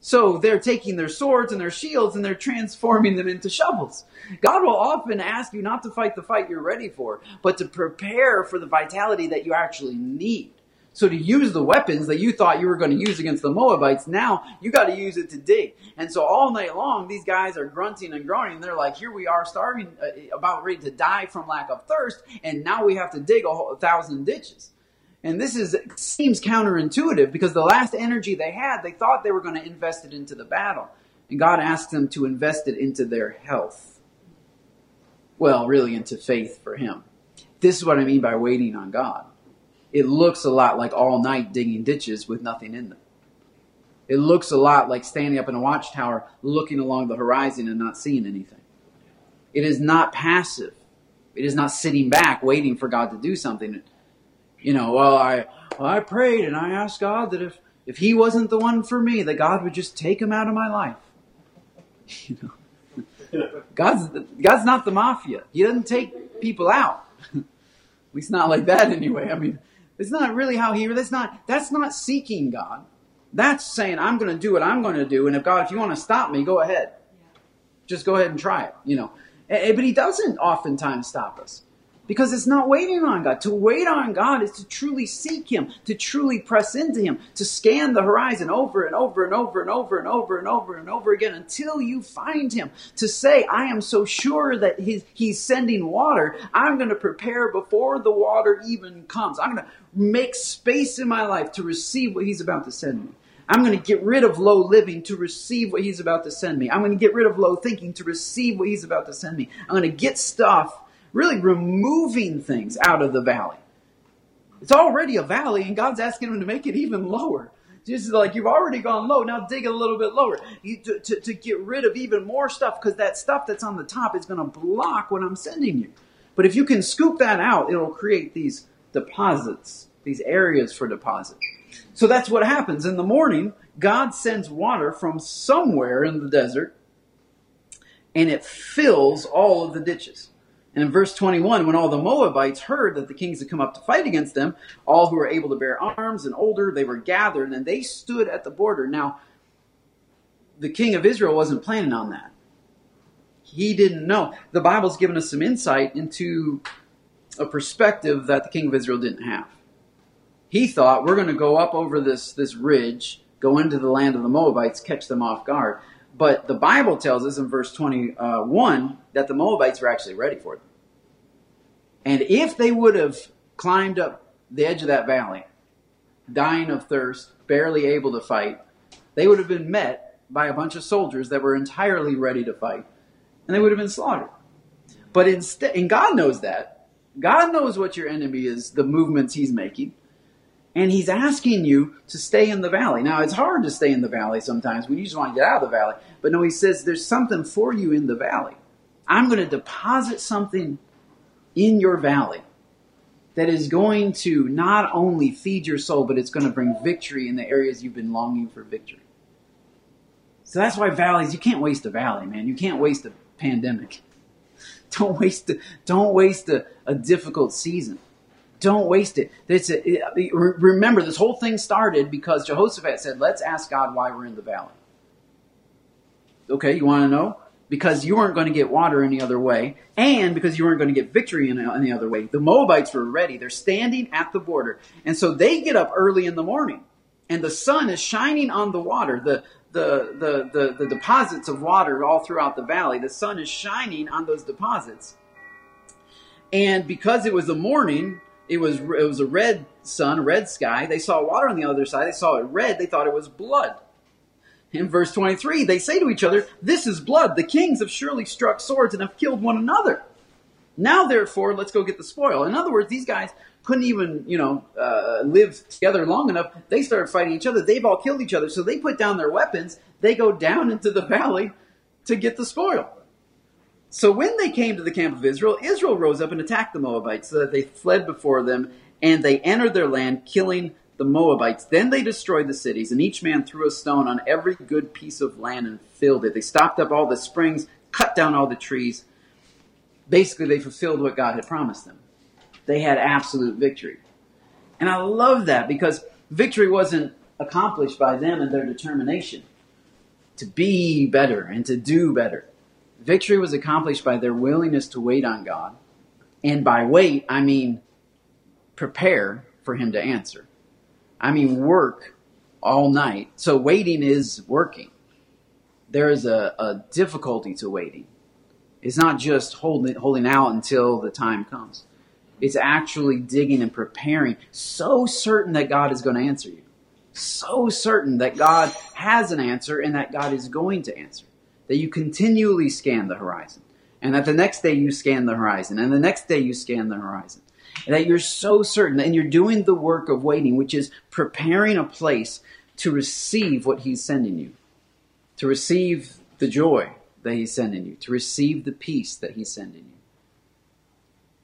So they're taking their swords and their shields and they're transforming them into shovels. God will often ask you not to fight the fight you're ready for, but to prepare for the vitality that you actually need. So to use the weapons that you thought you were going to use against the Moabites, now you got to use it to dig. And so all night long, these guys are grunting and groaning. And they're like, here we are starving, about ready to die from lack of thirst. And now we have to dig a, whole, a thousand ditches. And this is seems counterintuitive, because the last energy they had, they thought they were going to invest it into the battle. And God asked them to invest it into their health. Well, really into faith for him. This is what I mean by waiting on God. It looks a lot like all night digging ditches with nothing in them. It looks a lot like standing up in a watchtower, looking along the horizon and not seeing anything. It is not passive. It is not sitting back waiting for God to do something. You know, well, I well, I prayed and I asked God that if, if he wasn't the one for me, that God would just take him out of my life. You know? God's God's not the mafia. He doesn't take people out. At least not like that anyway. I mean, it's not really how he... That's not, that's not seeking God. That's saying, I'm going to do what I'm going to do, and if God, if you want to stop me, go ahead. Yeah. Just go ahead and try it, you know. But he doesn't oftentimes stop us because it's not waiting on God. To wait on God is to truly seek him, to truly press into him, to scan the horizon over and over and over and over and over and over and over again until you find him. To say, I am so sure that he's, he's sending water, I'm going to prepare before the water even comes. I'm going to make space in my life to receive what he's about to send me. I'm going to get rid of low living to receive what he's about to send me. I'm going to get rid of low thinking to receive what he's about to send me. I'm going to get stuff, really removing things out of the valley. It's already a valley, and God's asking him to make it even lower. Just like you've already gone low, now dig a little bit lower. You, to, to, to get rid of even more stuff, because that stuff that's on the top is going to block what I'm sending you. But if you can scoop that out, it'll create these deposits, these areas for deposit. So that's what happens. In the morning, God sends water from somewhere in the desert, and it fills all of the ditches. And in verse twenty-one, when all the Moabites heard that the kings had come up to fight against them, all who were able to bear arms and older, they were gathered, and they stood at the border. Now, the king of Israel wasn't planning on that. He didn't know. The Bible's given us some insight into a perspective that the king of Israel didn't have. He thought, we're going to go up over this, this ridge, go into the land of the Moabites, catch them off guard. But the Bible tells us in verse twenty-one that the Moabites were actually ready for them. And if they would have climbed up the edge of that valley, dying of thirst, barely able to fight, they would have been met by a bunch of soldiers that were entirely ready to fight, and they would have been slaughtered. But instead, and God knows that. God knows what your enemy is, the movements he's making. And he's asking you to stay in the valley. Now, it's hard to stay in the valley sometimes when you just want to get out of the valley. But no, he says there's something for you in the valley. I'm going to deposit something in your valley that is going to not only feed your soul, but it's going to bring victory in the areas you've been longing for victory. So that's why valleys, you can't waste a valley, man. You can't waste a pandemic. Don't waste, a, don't waste a, a difficult season. Don't waste it. It's a, it. Remember, this whole thing started because Jehoshaphat said, let's ask God why we're in the valley. Okay, you want to know? Because you weren't going to get water any other way, and because you weren't going to get victory in any other way. The Moabites were ready. They're standing at the border. And so they get up early in the morning, and the sun is shining on the water, the the the the, the deposits of water all throughout the valley. The sun is shining on those deposits. And because it was the morning... It was it was a red sun, red sky. They saw water on the other side. They saw it red. They thought it was blood. In verse twenty-three, they say to each other, this is blood. The kings have surely struck swords and have killed one another. Now, therefore, let's go get the spoil. In other words, these guys couldn't even, you know, uh, live together long enough. They started fighting each other. They've all killed each other. So they put down their weapons. They go down into the valley to get the spoil. So when they came to the camp of Israel, Israel rose up and attacked the Moabites so that they fled before them, and they entered their land, killing the Moabites. Then they destroyed the cities, and each man threw a stone on every good piece of land and filled it. They stopped up all the springs, cut down all the trees. Basically, they fulfilled what God had promised them. They had absolute victory. And I love that because victory wasn't accomplished by them and their determination to be better and to do better. Victory was accomplished by their willingness to wait on God. And by wait, I mean prepare for him to answer. I mean work all night. So waiting is working. There is a, a difficulty to waiting. It's not just holding, holding out until the time comes. It's actually digging and preparing, so certain that God is going to answer you. So certain that God has an answer and that God is going to answer. That you continually scan the horizon, and that the next day you scan the horizon, and the next day you scan the horizon. that you're so certain, and you're doing the work of waiting, which is preparing a place to receive what he's sending you, to receive the joy that he's sending you, to receive the peace that he's sending you.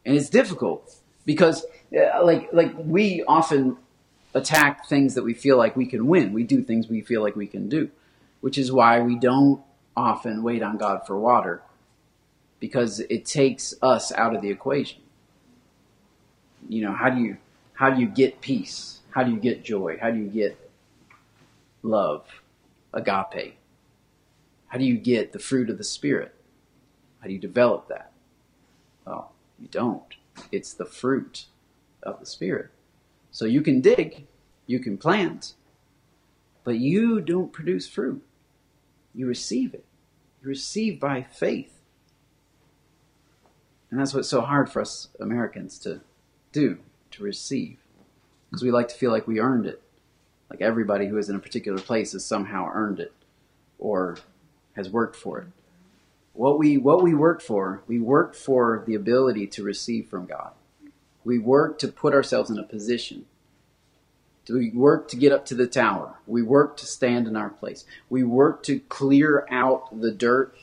And it's difficult because like like we often attack things that we feel like we can win. We do things we feel like we can do, which is why we don't often wait on God for water, because it takes us out of the equation. You know, how do you how do you get peace? How do you get joy? How do you get love, agape? How do you get the fruit of the Spirit? How do you develop that? Well, you don't. It's the fruit of the Spirit. So you can dig, you can plant, but you don't produce fruit. You receive it. You receive by faith. And that's what's so hard for us Americans to do, to receive. Because we like to feel like we earned it. Like everybody who is in a particular place has somehow earned it or has worked for it. What we what we work for, we work for the ability to receive from God. We work to put ourselves in a position. We work to get up to the tower. We work to stand in our place. We work to clear out the dirt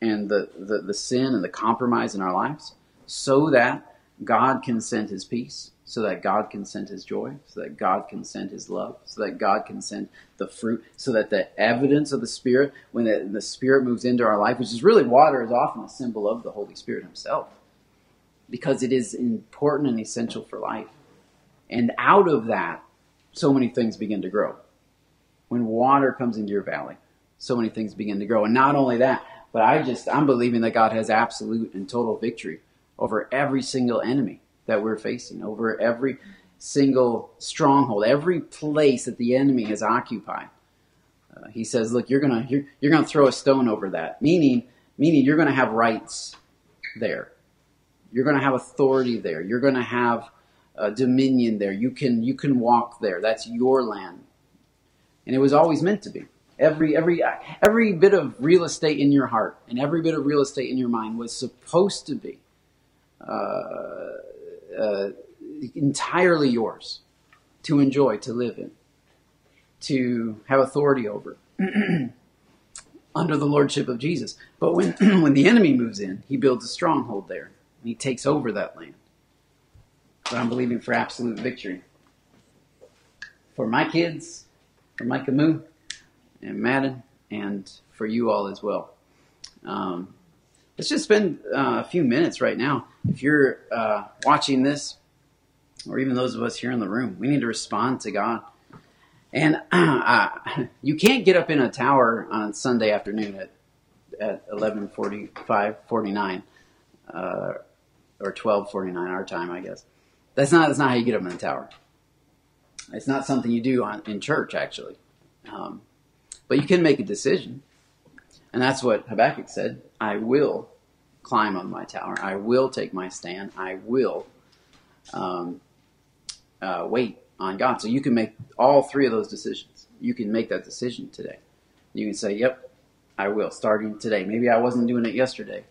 and the, the, the sin and the compromise in our lives so that God can send his peace, so that God can send his joy, so that God can send his love, so that God can send the fruit, so that the evidence of the Spirit, when the, the Spirit moves into our life, which is really water, is often a symbol of the Holy Spirit himself, because it is important and essential for life. And out of that, so many things begin to grow. When water comes into your valley, so many things begin to grow. And not only that, but I just, I'm believing that God has absolute and total victory over every single enemy that we're facing, over every single stronghold, every place that the enemy has occupied. Uh, he says, look, you're going to you're, you're going to throw a stone over that, meaning meaning you're going to have rights there. You're going to have authority there. You're going to have uh, dominion there. You can you can walk there. That's your land. And it was always meant to be. Every every every bit of real estate in your heart and every bit of real estate in your mind was supposed to be uh Uh, entirely yours to enjoy, to live in, to have authority over under the lordship of Jesus. But when when the enemy moves in, he builds a stronghold there and he takes over that land. But I'm believing for absolute victory for my kids, for Micah Moo and Madden, and for you all as well. Um, Let's just spend uh, a few minutes right now. If you're uh, watching this, or even those of us here in the room, we need to respond to God. And uh, you can't get up in a tower on Sunday afternoon at at eleven forty-five, forty-nine, uh, or twelve forty-nine our time, I guess. That's not that's not how you get up in a tower. It's not something you do on, in church, actually. Um, but you can make a decision. And that's what Habakkuk said. I will climb on my tower. I will take my stand. I will um, uh, wait on God. So you can make all three of those decisions. You can make that decision today. You can say, yep, I will, starting today. Maybe I wasn't doing it yesterday.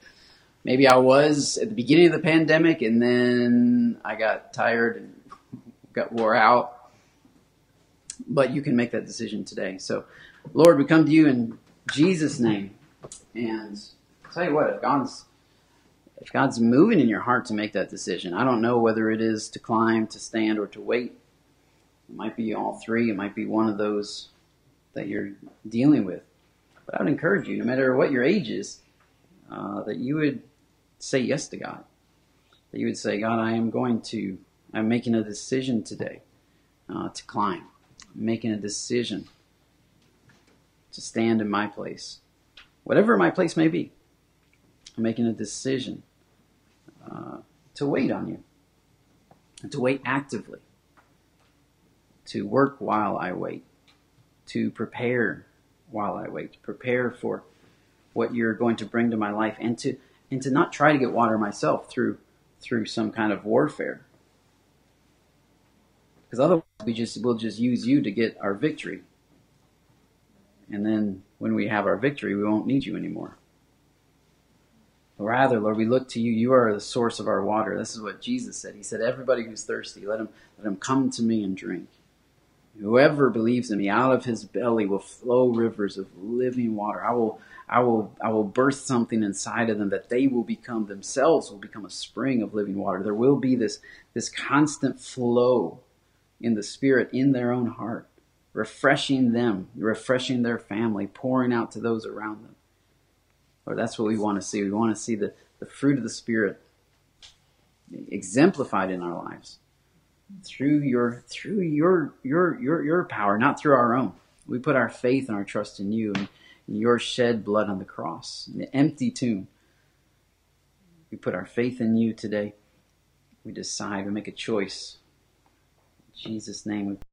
Maybe I was at the beginning of the pandemic, and then I got tired and got wore out. But you can make that decision today. So, Lord, we come to you in Jesus' name. And I'll tell you what, if God's, if God's moving in your heart to make that decision, I don't know whether it is to climb, to stand, or to wait. It might be all three. It might be one of those that you're dealing with. But I would encourage you, no matter what your age is, uh, that you would say yes to God. That you would say, God, I am going to, I'm making a decision today uh, to climb. I'm making a decision to stand in my place. Whatever my place may be, I'm making a decision uh, to wait on you, to wait actively, to work while I wait, to prepare while I wait, to prepare for what you're going to bring to my life, and to and to not try to get water myself through through some kind of warfare, because otherwise we just we'll just use you to get our victory. And then when we have our victory, we won't need you anymore. Rather, Lord, we look to you. You are the source of our water. This is what Jesus said. He said, everybody who's thirsty, let him, let him come to me and drink. Whoever believes in me, out of his belly will flow rivers of living water. I will, I will, I will birth something inside of them that they will become themselves, will become a spring of living water. There will be this, this constant flow in the Spirit, in their own heart, refreshing them, refreshing their family, pouring out to those around them. Lord, that's what we want to see. We want to see the, the fruit of the Spirit exemplified in our lives through your through your your your your power, not through our own. We put our faith and our trust in you and in your shed blood on the cross, in the empty tomb. We put our faith in you today. We decide, we make a choice. In Jesus' name we pray.